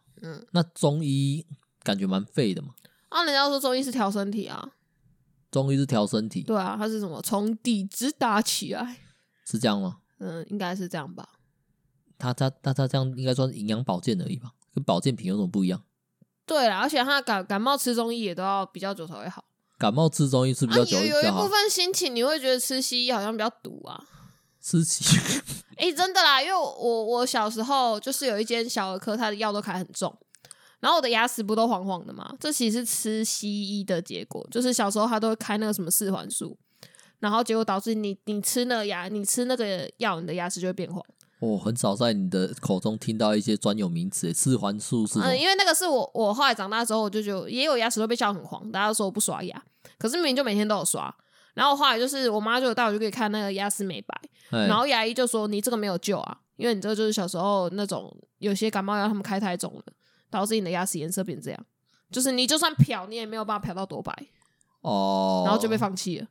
那中医。感觉蛮废的嘛。啊，人家说中医是调身体啊。中医是调身体。对啊，它是什么？从底直打起来。是这样吗？应该是这样吧。它这样应该算是营养保健而已吧，跟保健品有什么不一样？对啦，而且它感冒吃中医也都要比较久才会好。感冒吃中医吃比较久会比较好。有一部分心情你会觉得吃西医好像比较毒啊。吃西医？真的啦，因为我小时候就是有一间小儿科，它的药都开很重。然后我的牙齿不都黄黄的嘛？这其实是吃西医的结果，就是小时候他都会开那个什么四环素，然后结果导致你吃那个药，你的牙齿就会变黄。我很少在你的口中听到一些专有名词，四环素是什么？因为那个是我后来长大之后，我就觉得也有牙齿都被笑很黄，大家都说我不刷牙，可是明明就每天都有刷。然后后来就是我妈就有带我去看那个牙齿美白，然后牙医就说你这个没有救啊，因为你这个就是小时候那种有些感冒药他们开太重了。导致你的牙齿颜色变这样，就是你就算漂你也没有办法漂到多白哦，然后就被放弃了。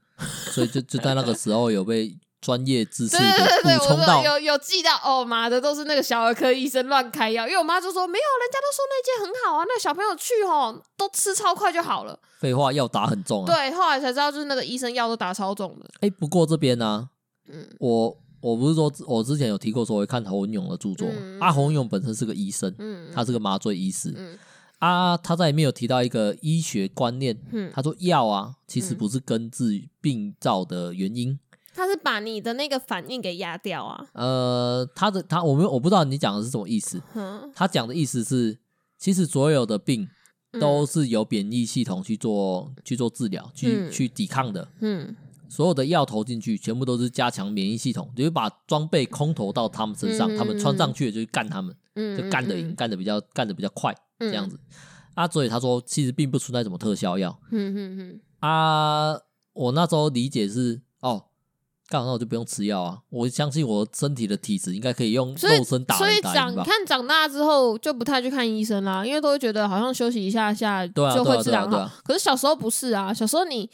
所以就在那个时候有被专业知识的补充到，有记到哦，妈的都是那个小儿科医生乱开药，因为我妈就说没有，人家都说那间很好啊，那小朋友去吼都吃超快就好了。废话，药打很重啊。对，后来才知道就是那个医生药都打超重的。不过这边呢，我不是说我之前有提过说我会看侯文詠的著作，侯文詠本身是个医生，他是个麻醉医师，他在里面有提到一个医学观念，他说药啊其实不是根治病灶的原因，他是把你的那个反应给压掉啊。我不知道你讲的是什么意思，他讲的意思是其实所有的病都是由免疫系统去做治疗，去抵抗的，所有的药投进去全部都是加强免疫系统，就是把装备空投到他们身上，他们穿上去就是干他们，就干得赢，干得比较快，这样子啊。所以他说其实并不存在什么特效药，我那时候理解是干那我就不用吃药啊，我相信我身体的体质应该可以用肉身打人打赢吧。所以长大之后就不太去看医生啦，因为都会觉得好像休息一下下就会自然好，可是小时候不是啊，小时候你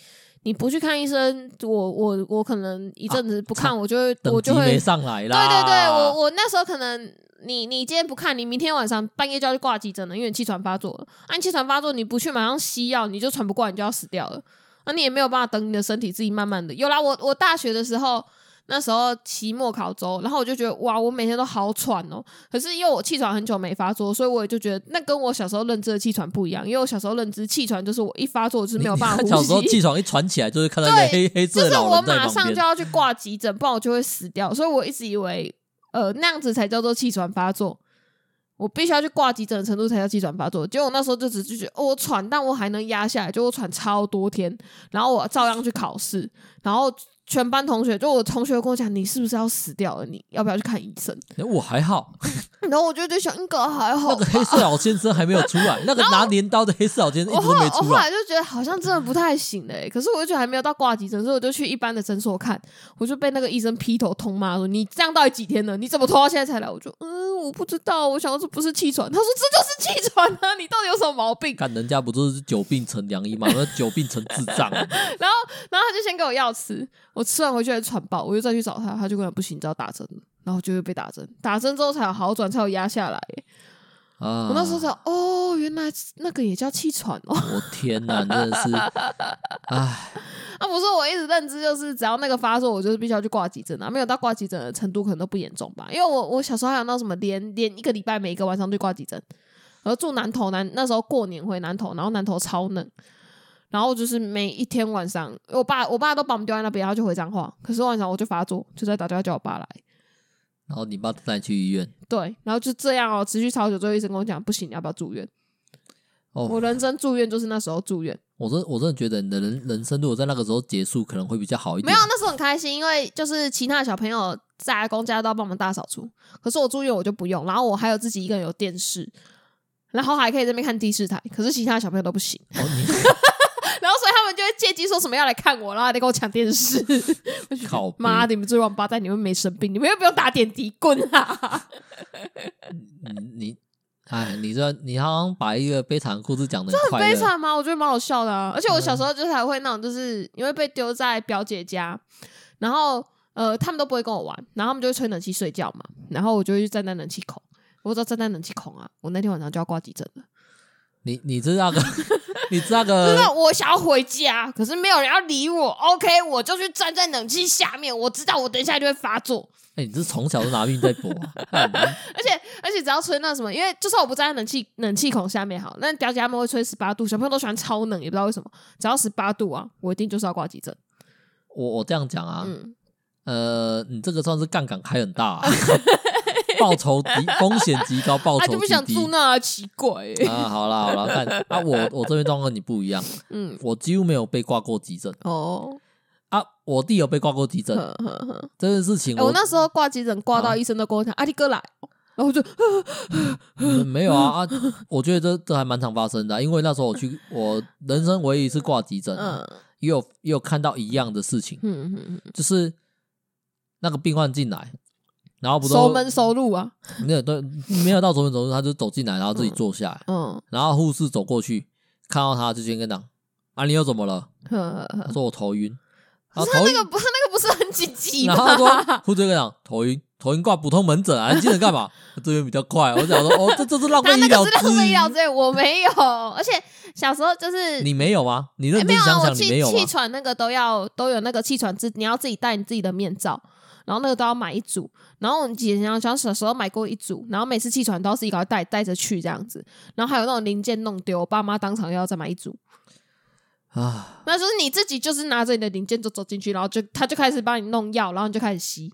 你不去看医生，我可能一阵子不看，我就会等级没上来啦。对对对，我那时候可能你今天不看，你明天晚上半夜就要去挂急诊了，因为你气喘发作了。啊，你气喘发作，你不去马上西药，你就喘不过来，你就要死掉了。那、啊、你也没有办法等你的身体自己慢慢的。有啦，我大学的时候，那时候期末考周，然后我就觉得哇，我每天都好喘哦。可是因为我气喘很久没发作，所以我也就觉得那跟我小时候认知的气喘不一样。因为我小时候认知气喘就是我一发作我就是没有办法呼吸。小时候气喘一喘起来就是看到那黑色的老人在旁边，就是我马上就要去挂急诊，不然我就会死掉。所以我一直以为那样子才叫做气喘发作。我必须要去挂急诊的程度才叫气喘发作，结果我那时候就只是觉得、哦、我喘，但我还能压下来，就我喘超多天，然后我照样去考试，然后全班同学，就我同学跟我讲，你是不是要死掉了？你要不要去看医生？我还好，然后我就在想，应该还好吧。那个黑色老先生还没有出来，那个拿镰刀的黑色老先生一直都没出来。我后来就觉得好像真的不太行了、欸，可是我就觉得还没有到挂急诊，所以我就去一般的诊所看，我就被那个医生劈头痛骂说：“你这样到底几天了？你怎么拖到现在才来？”我就我不知道，我想说这不是气喘。他说：“这就是气喘啊！你到底有什么毛病？”看人家不就是久病成良医嘛，那久病成智障。然后他就先给我药吃。我吃完回去还喘爆，我又再去找他，他就跟我不行，你知道打针了，然后就会被打针，打针之后才有好转，才有压下来啊！我那时候才哦，原来那个也叫气喘哦！我天哪，真的是，唉，啊，不是我一直认知就是只要那个发作，我就是必须要去挂急诊啊，没有到挂急诊的程度可能都不严重吧，因为我小时候还有那什么连一个礼拜每一个晚上去挂急诊，然后住南投，那时候过年回南投，然后南投超冷。然后就是每一天晚上，我爸都把我们丢在那边，然后就回彰化。可是晚上我就发作，就在打电话叫我爸来。然后你爸带你去医院？对，然后就这样哦，持续超久。最后医生跟我讲，不行，你要不要住院？哦，我人生住院就是那时候住院。我真的觉得你的人生如果在那个时候结束，可能会比较好一点。没有，那时候很开心，因为就是其他小朋友在阿公家都要帮忙大扫除，可是我住院我就不用。然后我还有自己一个人有电视，然后还可以在那边看第四台。可是其他小朋友都不行。哦你然后所以他们就会借机说什么要来看我，然后还得跟我抢电视。靠！妈，你们这王八蛋，你们没生病，你们又不用打点滴，滚啊！你好像把一个悲惨的故事讲得很快乐。这很悲惨吗？我觉得蛮好笑的啊！而且我小时候就是还会那种，就是因为被丢在表姐家，然后他们都不会跟我玩，然后他们就会吹冷气睡觉嘛，然后我就会站在冷气孔，我只要站在冷气孔啊，我那天晚上就要挂急诊了。你知道个，你知道个，就是我想要回家，可是没有人要理我。OK， 我就去站在冷气下面，我知道我等一下就会发作。你这从小就拿命在搏啊！而且只要吹那什么，因为就算我不站在冷气孔下面好，那表姐他们会吹18度，小朋友都喜欢超冷，也不知道为什么，只要18度啊，我一定就是要挂急诊。我这样讲啊，你这个算是杠杆开很大啊。报酬低，风险极高，报酬极低。啊，就不想住那啊，奇怪、欸。啊，好啦，看啊，我这边状况跟你不一样，我几乎没有被挂过急诊。哦，啊，我弟有被挂过急诊，这件事情我那时候挂急诊挂到医生都跟我讲，啊，你哥来，然后我就没有啊，我觉得这还蛮常发生的、啊，因为那时候我人生唯一一次挂急诊、啊，也有看到一样的事情，就是那个病患进来。然后不熟门熟路啊，没有到熟门熟路，他就走进来，然后自己坐下来，然后护士走过去，看到他就先跟他讲：“啊，你又怎么了？”他说：“我头晕。”可是他那个不是很紧急吗？然后说护士跟他讲：“头晕挂普通门诊啊，你急诊干嘛？”这边比较快，我想说哦，这是浪费医疗资源。他那个是浪费医疗资源，我没有，而且小时候就是你没有吗？你认真想想，你没有吗？气喘那个都有那个气喘你要自己戴你自己的面罩。然后那个都要买一组，然后我姐想小时候买过一组，然后每次气喘都要自己带着去这样子，然后还有那种零件弄丢，我爸妈当场又要再买一组啊。那就是你自己就是拿着你的零件就走进去，然后他就开始帮你弄药，然后你就开始吸。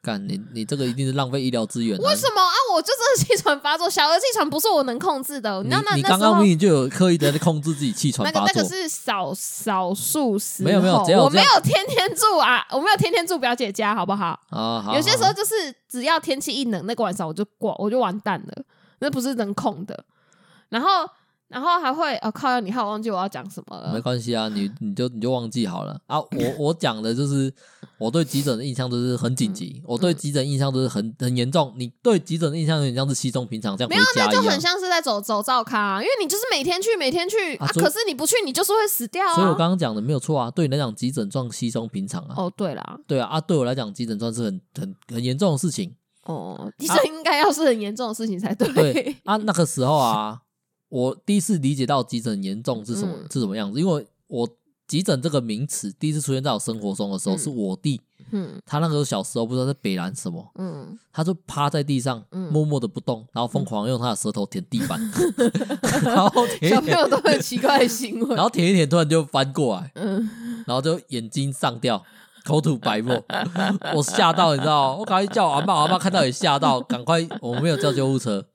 干你这个一定是浪费医疗资源、啊。为什么啊？我就真的气喘发作，小儿气喘不是我能控制的。你刚刚明明就有刻意的在控制自己气喘发作。那个是少数时候。没有，我没有天天住啊，我没有天天住表姐家，好不好？啊，好。有些时候就是只要天气一冷，那个晚上我就完蛋了，那不是能控的。然后然后还会靠你害我忘记我要讲什么了。没关系啊，你就忘记好了啊。我讲的就是我对急诊的印象就是很紧急，我对急诊印象就是很严重。你对急诊的印象有点像是稀松平常这样回家一样，没有，那就很像是在走照咖啊，因为你就是每天去啊，可是你不去你就是会死掉啊。所以我刚刚讲的没有错啊，对你来讲急诊撞稀松平常啊。哦，对啦，对啊，对我来讲急诊撞是很严重的事情。哦，其实应该要是很严重的事情才对。对啊，那个时候啊。我第一次理解到急诊严重是什么样子，因为我急诊这个名词第一次出现在我生活中的时候，是我弟，他那个小时候不知道在北兰什么，他就趴在地上，默默的不动，然后疯狂用他的舌头舔地板，然后舔一舔，小朋友都很奇怪的行为，然后舔一舔，突然就翻过来，然后就眼睛上吊。口吐白沫，我吓到，你知道，我赶快叫我阿嬷看到也吓到，赶快，我没有叫救护车，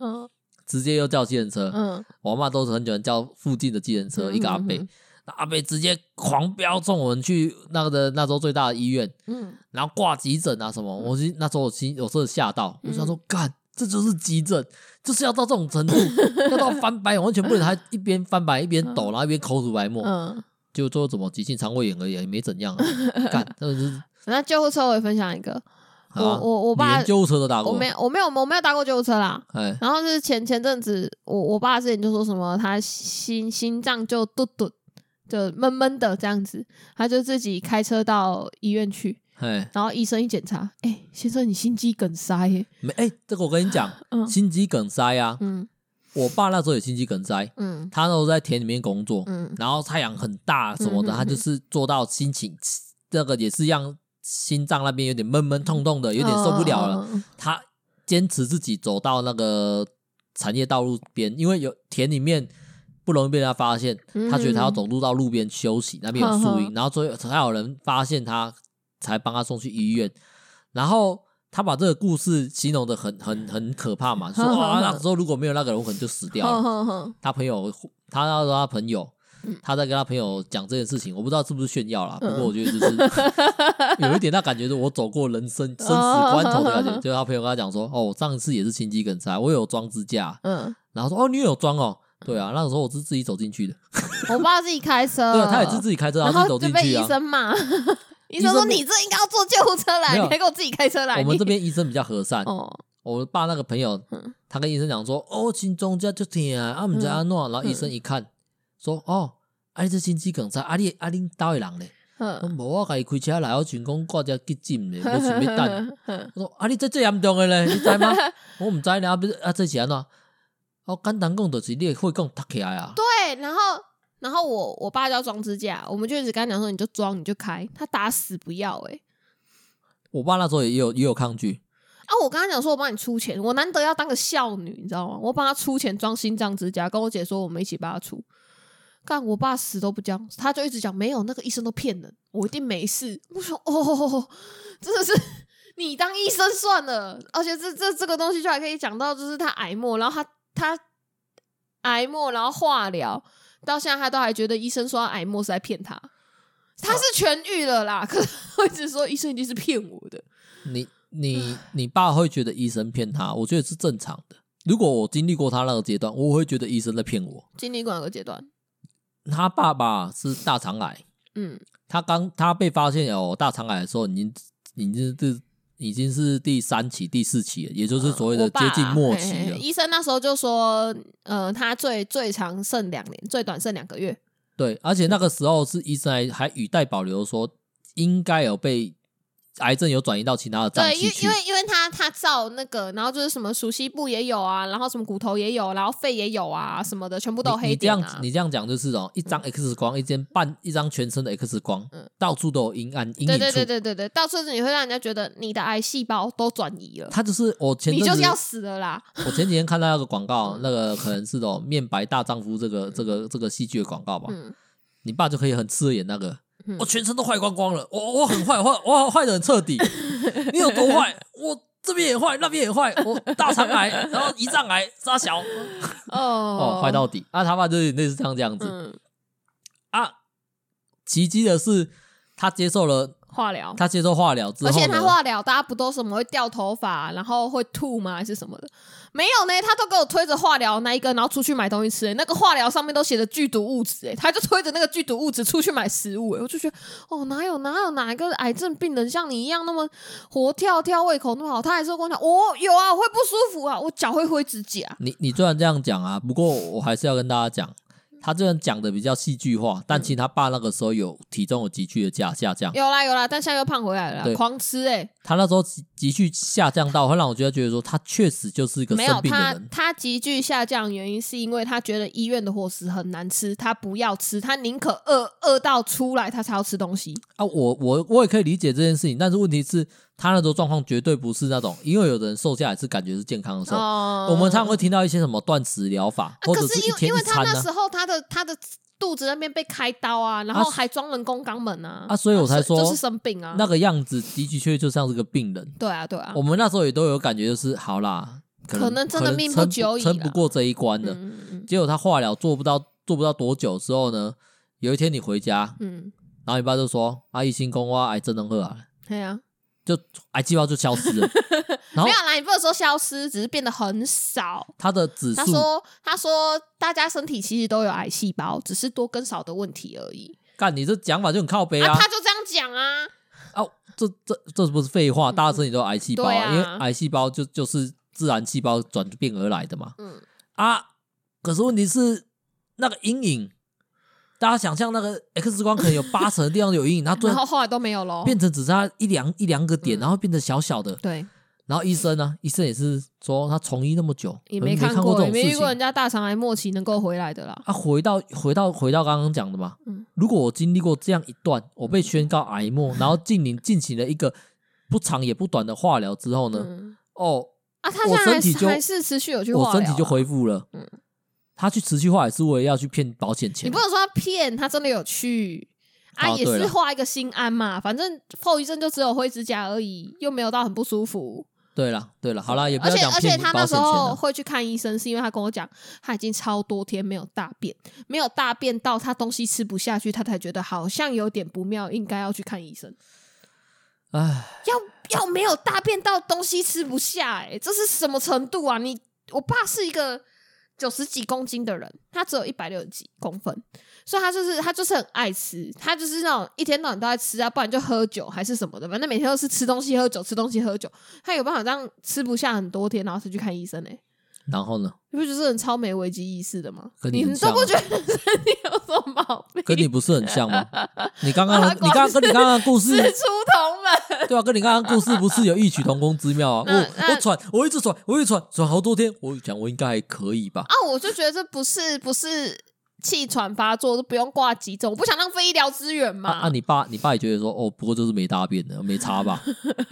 直接又叫计程车，我妈都是很喜欢叫附近的计程车，一个阿伯，那阿伯直接狂飙送我们去那时候最大的医院，然后挂急诊啊什么，我那时候我真的吓到，我想说干，这就是急诊，就是要到这种程度，要到翻白，完全不能还一边翻白一边抖，然后一边口吐白沫，就做怎么急性肠胃炎而已，也没怎样啊，干，真的是。那救护车我也分享一个。我爸连救护车都打过，我没有打过救护车啦。然后是前阵子，我爸之前就说什么他心脏就嘟嘟，就闷闷的这样子，他就自己开车到医院去，然后医生一检查，先生你心肌梗塞耶。这个我跟你讲，心肌梗塞啊，我爸那时候也心肌梗塞，他那时候在田里面工作，然后太阳很大什么的，他就是做到心情这个也是一样。心脏那边有点闷闷痛痛的，有点受不了了。他坚持自己走到那个产业道路边，因为有田里面不容易被他发现，他觉得他要走路到路边休息，那边有树荫，然后最后才有人发现他，才帮他送去医院。然后他把这个故事形容的很可怕嘛，说啊那时候如果没有那个人，我可能就死掉了。他朋友，他那时候他朋友。他在跟他朋友讲这件事情，我不知道是不是炫耀啦，不过我觉得就是有一点那感觉，我走过人生死关头的感觉。就他朋友跟他讲说，我上次也是心肌梗塞，我有装支架，然后说你也有装哦，对啊，那个时候我是自己走进去的，我爸自己开车，对，他也是自己开车，然后自己走进去啊，就被医生骂。医生说你这应该要坐救护车来，你还给我自己开车来。我们这边医生比较和善。我爸那个朋友，他跟医生讲说，心中这就甜啊，不知道怎样，然后医生一看。说你这心肌梗塞，你们家的人呢？我自己开车来，我想说挂这急诊呢，我想要等。我说你这严重的呢，你知吗？我不知道呢，这是怎样？简单讲就是你的血管堵起来啊。对，然后我爸就要装支架，我们就一直跟他讲说，你就装，你就开，他打死不要欸。我爸那时候也有抗拒。我跟他讲说，我帮你出钱，我难得要当个孝女，你知道吗？我帮他出钱装心脏支架，跟我姐说我们一起帮他出。干，我爸死都不讲，他就一直讲没有，那个医生都骗人，我一定没事。我说真的是你当医生算了，而且这个东西就还可以讲到，就是他癌末，然后他癌末，然后化疗，到现在他都还觉得医生说他癌末是在骗他，他是痊愈了啦，可是我一直说医生一定是骗我的。你爸会觉得医生骗他，我觉得是正常的。如果我经历过他那个阶段，我会觉得医生在骗我。经历过那个阶段。他爸爸是大肠癌，他被发现有大肠癌的时候，已经是第3期、第4期了，也就是所谓的接近末期了。医生那时候就说，他最长剩2年，最短剩2个月。对，而且那个时候是医生还语带保留说，应该有被癌症有转移到其他的脏器去。对，因为他照那个，然后就是什么熟悉部也有啊，然后什么骨头也有，然后肺也有啊，什么的全部都有黑点啊。你这样讲就是一张 X 光，一张全身的 X 光，到处都有阴暗阴影处。对，到处你会让人家觉得你的癌细胞都转移了。他就是你就是要死了啦！我前几天看到那个广告，那个可能是面白大丈夫这个戏剧的广告吧。你爸就可以很刺眼那个。我全身都坏光光了，我很坏，我坏得很彻底。你有多坏？我这边也坏，那边也坏，我大肠癌，然后胰脏癌，杀小，坏到底。他爸就是类似像这样子。奇迹的是，他接受了化疗，他接受化疗之后，而且他化疗大家不都什么会掉头发然后会吐吗还是什么的，没有呢，他都给我推着化疗那一个然后出去买东西吃、欸、那个化疗上面都写着剧毒物质、欸、他就推着那个剧毒物质出去买食物、欸、我就觉得哦，哪有哪一个癌症病人像你一样那么活跳跳胃口那么好，他还是跟我讲哦有啊我会不舒服啊我脚会灰指甲，你虽然这样讲啊，不过我还是要跟大家讲，他这人讲的比较戏剧化，但其实他爸那个时候有体重有急剧的下降，有啦有啦，但现在又胖回来了啦，狂吃欸，他那时候急剧下降到会让我觉得说他确实就是一个生病的人。没有，他急剧下降的原因是因为他觉得医院的伙食很难吃，他不要吃，他宁可饿到出来他才要吃东西啊。我也可以理解这件事情，但是问题是他那时候状况绝对不是那种，因为有的人瘦下来是感觉是健康的时候、我们常常会听到一些什么断食疗法、或者是一天一餐、啊、因为他那时候他的肚子那边被开刀啊，然后还装人工肛门啊，所以我才说、就是生病啊，那个样子的确就像是个病人。对啊对啊，我们那时候也都有感觉，就是好啦可能真的命不久矣，撑不过这一关的、结果他化疗做不到多久之后呢，有一天你回家，然后你爸就说啊，医生说我癌症好了，对啊，就癌细胞就消失了然后没有啦，你不能说消失，只是变得很少，他的指数，他说大家身体其实都有癌细胞，只是多跟少的问题而已。干，你这讲法就很靠北 啊他就这样讲啊，这不是废话，大家身体都有癌细胞、啊，因为癌细胞就是自然细胞转变而来的嘛。可是问题是那个阴影，大家想象那个 X 光可能有80%的地方有阴影，它然后后来都没有咯，变成只差一两个点、然后变成小小的。对，然后医生也是说他从医那么久也没看过这种事情，也没遇过人家大肠癌末期能够回来的啦。回到刚刚讲的嘛、如果我经历过这样一段，我被宣告癌末，然后进行了一个不长也不短的化疗之后呢，他现在还是持续有去化疗、我身体就恢复了。他去持续化也是为了要去骗保险钱，你不能说他骗，他真的有去啊，也是化一个心安嘛，反正后遗症就只有灰指甲而已，又没有到很不舒服。对啦对啦，好啦，也不要讲骗保险钱。而且他那时候会去看医生是因为他跟我讲他已经超多天没有大便到他东西吃不下去，他才觉得好像有点不妙，应该要去看医生。唉，要没有大便到东西吃不下欸，这是什么程度啊？我爸是一个90几公斤的人，他只有160几公分，所以他就是很爱吃，他就是那种一天到晚都在吃啊，不然就喝酒还是什么的，反正每天都是吃东西喝酒吃东西喝酒，他有办法这样吃不下很多天，然后才去看医生欸。然后呢？你不觉得很超没危机意识的吗？跟你很像、啊、你都不觉得身体有什么毛病，跟你不是很像吗？你刚刚跟你刚刚的故事是出同门，对啊，跟你刚刚故事不是有异曲同工之妙啊？我一直喘好多天，我讲我应该还可以吧？啊，我就觉得这不是气喘发作，都不用挂急诊，我不想浪费医疗资源嘛。你爸也觉得说哦，不过就是没大便的，没差吧？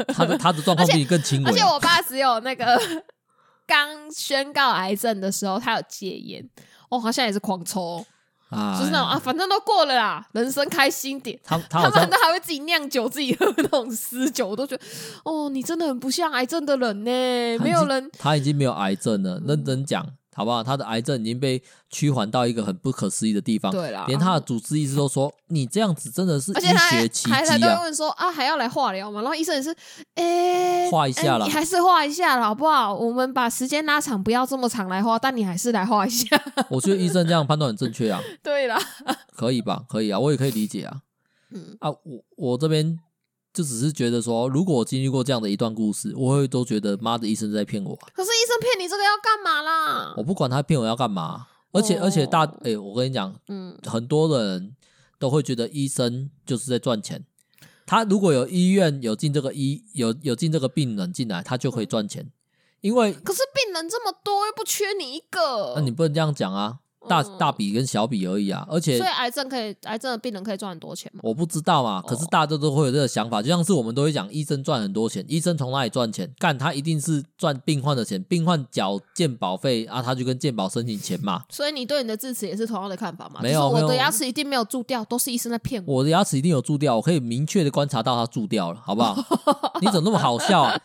他的状况比你更轻微，而且我爸只有那个。刚宣告癌症的时候他有戒烟，好像也是狂抽、就是那种反正都过了啦，人生开心点。他们都还会自己酿酒自己喝那种私酒，我都觉得你真的很不像癌症的人呢。没有人，他已经没有癌症了，认真讲好不好？他的癌症已经被趋缓到一个很不可思议的地方。对啦，连他的主治医师都说你这样子真的是医学奇迹啊。而且他都问说还要来化疗吗？然后医生也是化一下啦，你还是化一下啦好不好？我们把时间拉长，不要这么长来化，但你还是来化一下我觉得医生这样判断很正确啊对啦，可以吧？可以啊，我也可以理解啊。我这边就只是觉得说，如果我经历过这样的一段故事，我会都觉得妈的医生在骗我、可是医生骗你这个要干嘛啦？我不管他骗我要干嘛，而且我跟你讲，很多人都会觉得医生就是在赚钱。他如果有医院有进这个病人进来，他就可以赚钱。因为可是病人这么多，又不缺你一个，那你不能这样讲啊。大笔跟小笔而已啊，而且所以癌症的病人可以赚很多钱吗？我不知道嘛，可是大家都会有这个想法，就像是我们都会讲医生赚很多钱，医生从哪里赚钱？干，他一定是赚病患的钱，病患缴健保费啊，他就跟健保申请钱嘛。所以你对你的智齿也是同样的看法吗？没有，就是我的牙齿一定没有蛀掉，都是医生在骗我。我的牙齿一定有蛀掉，我可以明确的观察到它蛀掉了，好不好？你怎么那么好笑啊？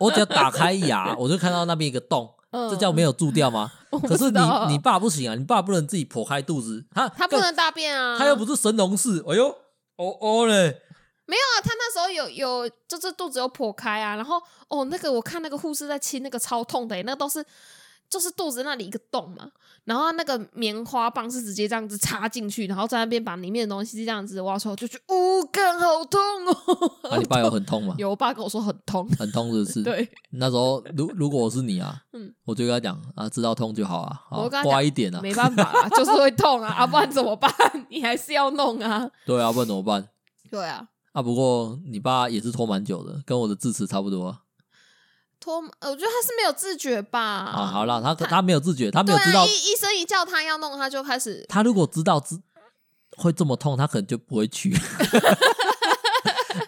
我只要打开牙，我就看到那边一个洞。这叫没有蛀掉吗？可是你爸不行啊，你爸不能自己剖开肚子，他不能大便啊，他又不是神农氏。哎呦，嘞，没有啊，他那时候有就是肚子有剖开啊，然后哦那个我看那个护士在亲那个超痛的，那个都是就是肚子那里一个洞嘛，然后那个棉花棒是直接这样子插进去，然后在那边把里面的东西这样子挖出来，就觉得哦干好痛哦。啊你爸有很痛吗？有，我爸跟我说很痛，很痛是不是？对，那时候如果我是你啊，我就跟他讲啊，知道痛就好啊，好乖一点啊，没办法啦，就是会痛啊，啊不然怎么办？你还是要弄啊。对啊，不然怎么办？对啊。啊不过你爸也是拖蛮久的，跟我的智齿差不多啊。拖我觉得他是没有自觉吧。啊好啦，他没有自觉，他没有知道。对啊，医生一叫他要弄他就开始。他如果知道会这么痛，他可能就不会去。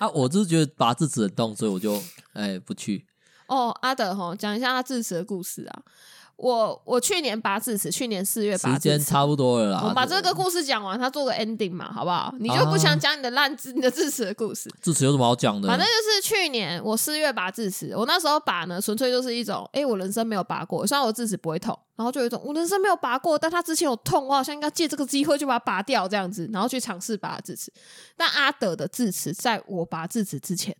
啊我就是觉得拔智齿很痛，所以我就不去。哦阿德齁，讲一下他智齿的故事啊。我去年拔智齿，去年4月拔智齿，时间差不多了啦。我们把这个故事讲完，他做个 ending 嘛，好不好？你就不想讲你的你的智齿的故事？智齿有什么好讲的？反正就是去年我4月拔智齿，我那时候拔呢，纯粹就是一种，我人生没有拔过，虽然我智齿不会痛，然后就有一种我人生没有拔过，但他之前有痛，我好像应该借这个机会就把它拔掉这样子，然后去尝试拔智齿。但阿德的智齿在我拔智齿之前，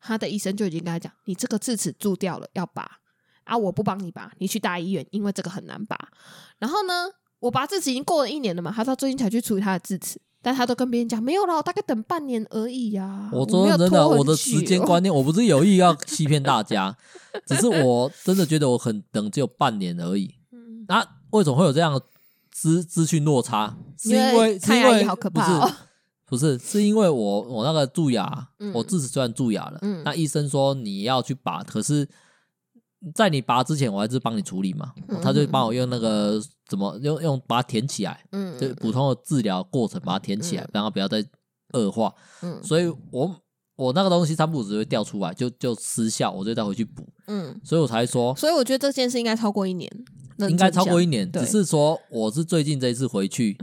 他的医生就已经跟他讲，你这个智齿蛀掉了，要拔。啊我不帮你拔，你去大医院，因为这个很难拔。然后呢我拔智齿已经过了1年了嘛，他到最近才去处理他的智齿，但他都跟别人讲没有啦，我大概等半年而已啊。我说真的，我的时间观念，我不是有意要欺骗大家，只是我真的觉得我很等只有半年而已。那、为什么会有这样的资讯落差？是因为看牙医好可怕哦。不是因为我那个蛀牙、我智齿虽然蛀牙了、那医生说你要去拔，可是在你拔之前我还是帮你处理嘛、他就帮我用那个怎么用把它填起来，就普通的治疗过程把它填起来，然后不要再恶化。所以我那个东西三不五时会掉出来，就失效，我就再回去补。所以我才说，所以我觉得这件事应该超过1年，应该超过1年，只是说我是最近这一次回去，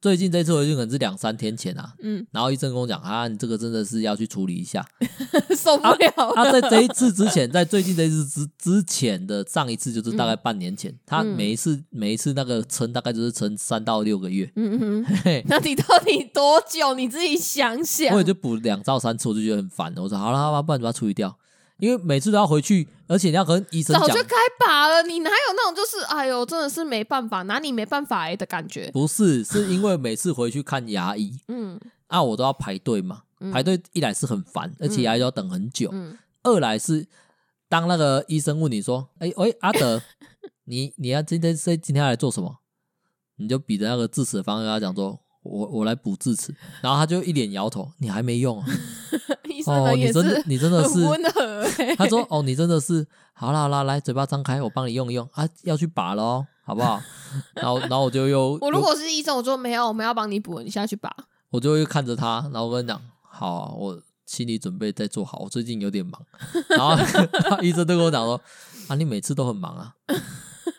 最近这次回去可能是2-3天前啊，然后医生跟我讲啊，你这个真的是要去处理一下，受不了了。在这一次之前，在最近这一次之前的上一次就是大概半年前，他每一次那个撑大概就是撑3到6个月。那你到底多久？你自己想想。我也就补2到3次，我就觉得很烦了。我说好了，好吧，不然你把它处理掉。因为每次都要回去，而且你要跟医生讲，早就该拔了。你哪有那种就是哎呦，真的是没办法，拿你没办法的感觉？不是，是因为每次回去看牙医，我都要排队嘛，排队一来是很烦，而且牙医要等很久；二来是当那个医生问你说，喂阿德，你要今天要来做什么？你就比着那个智齿的方向跟他讲说，我来补智齿，然后他就一脸摇头，你还没用啊。医生呢也是很温和、他说你真的是好啦好啦，来嘴巴张开我帮你用一用啊，要去拔了哦好不好？然后我就又我如果是医生我就没有，我们要帮你补，你下去拔。我就又看着他，然后我跟他讲好、我心理准备再做好，我最近有点忙。然后医生就跟我讲说啊你每次都很忙啊，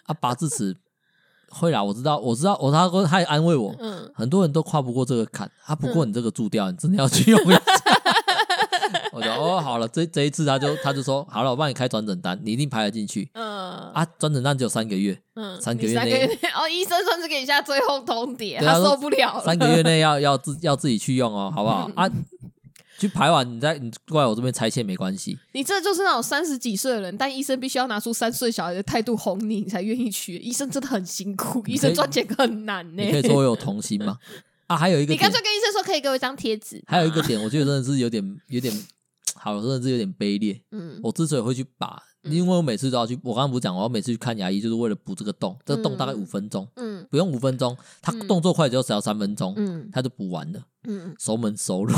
啊拔智齿会啦，我知道，他还安慰我、很多人都跨不过这个坎啊。不过你这个蛀掉，你真的要去用一下。我就好了，这一次他就说好了，我帮你开转诊单，你一定排得进去。转诊单只有3个月，3个月内医生算是给你下最后通牒，他受不了了。3个月内要自己去用哦，好不好？去排完，你过来我这边拆线没关系。你这就是那种30几岁的人，但医生必须要拿出3岁小孩的态度哄你，你才愿意去。医生真的很辛苦，医生赚钱很难呢、你可以说我有童心吗？啊，还有一个点，你干脆跟医生说可以给我一张贴纸。还有一个点，我觉得真的是有点，好了，真的是有点卑劣。我之所以会去拔，因为我每次都要去，我刚刚不是讲，我每次去看牙医就是为了补这个洞，这个洞大概5分钟，不用5分钟，他动作快只要3分钟，他就补完了，熟门熟路。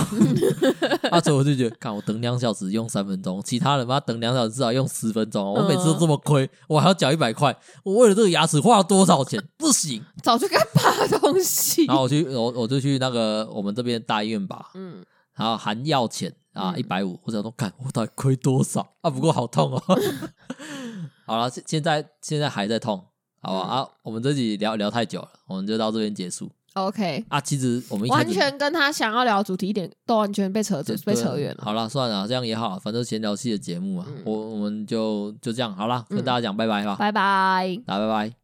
所以我就觉得，看我等2小时用3分钟，其他人把他等2小时至少用10分钟，我每次都这么亏，我还要缴100块，我为了这个牙齿花了多少钱？不行，早就该拔东西。然后我就去那个我们这边大医院拔，然后含药钱。150，我想说，看我到底亏多少啊？不过好痛哦。好了，现在还在痛，好吧？我们这集聊太久了，我们就到这边结束。OK 啊，其实我们完全跟他想要聊的主题一点都完全被扯远了。好了，算了，这样也好，反正闲聊系的节目啊，我们就这样好了，跟大家讲拜拜吧，拜拜，大家拜拜。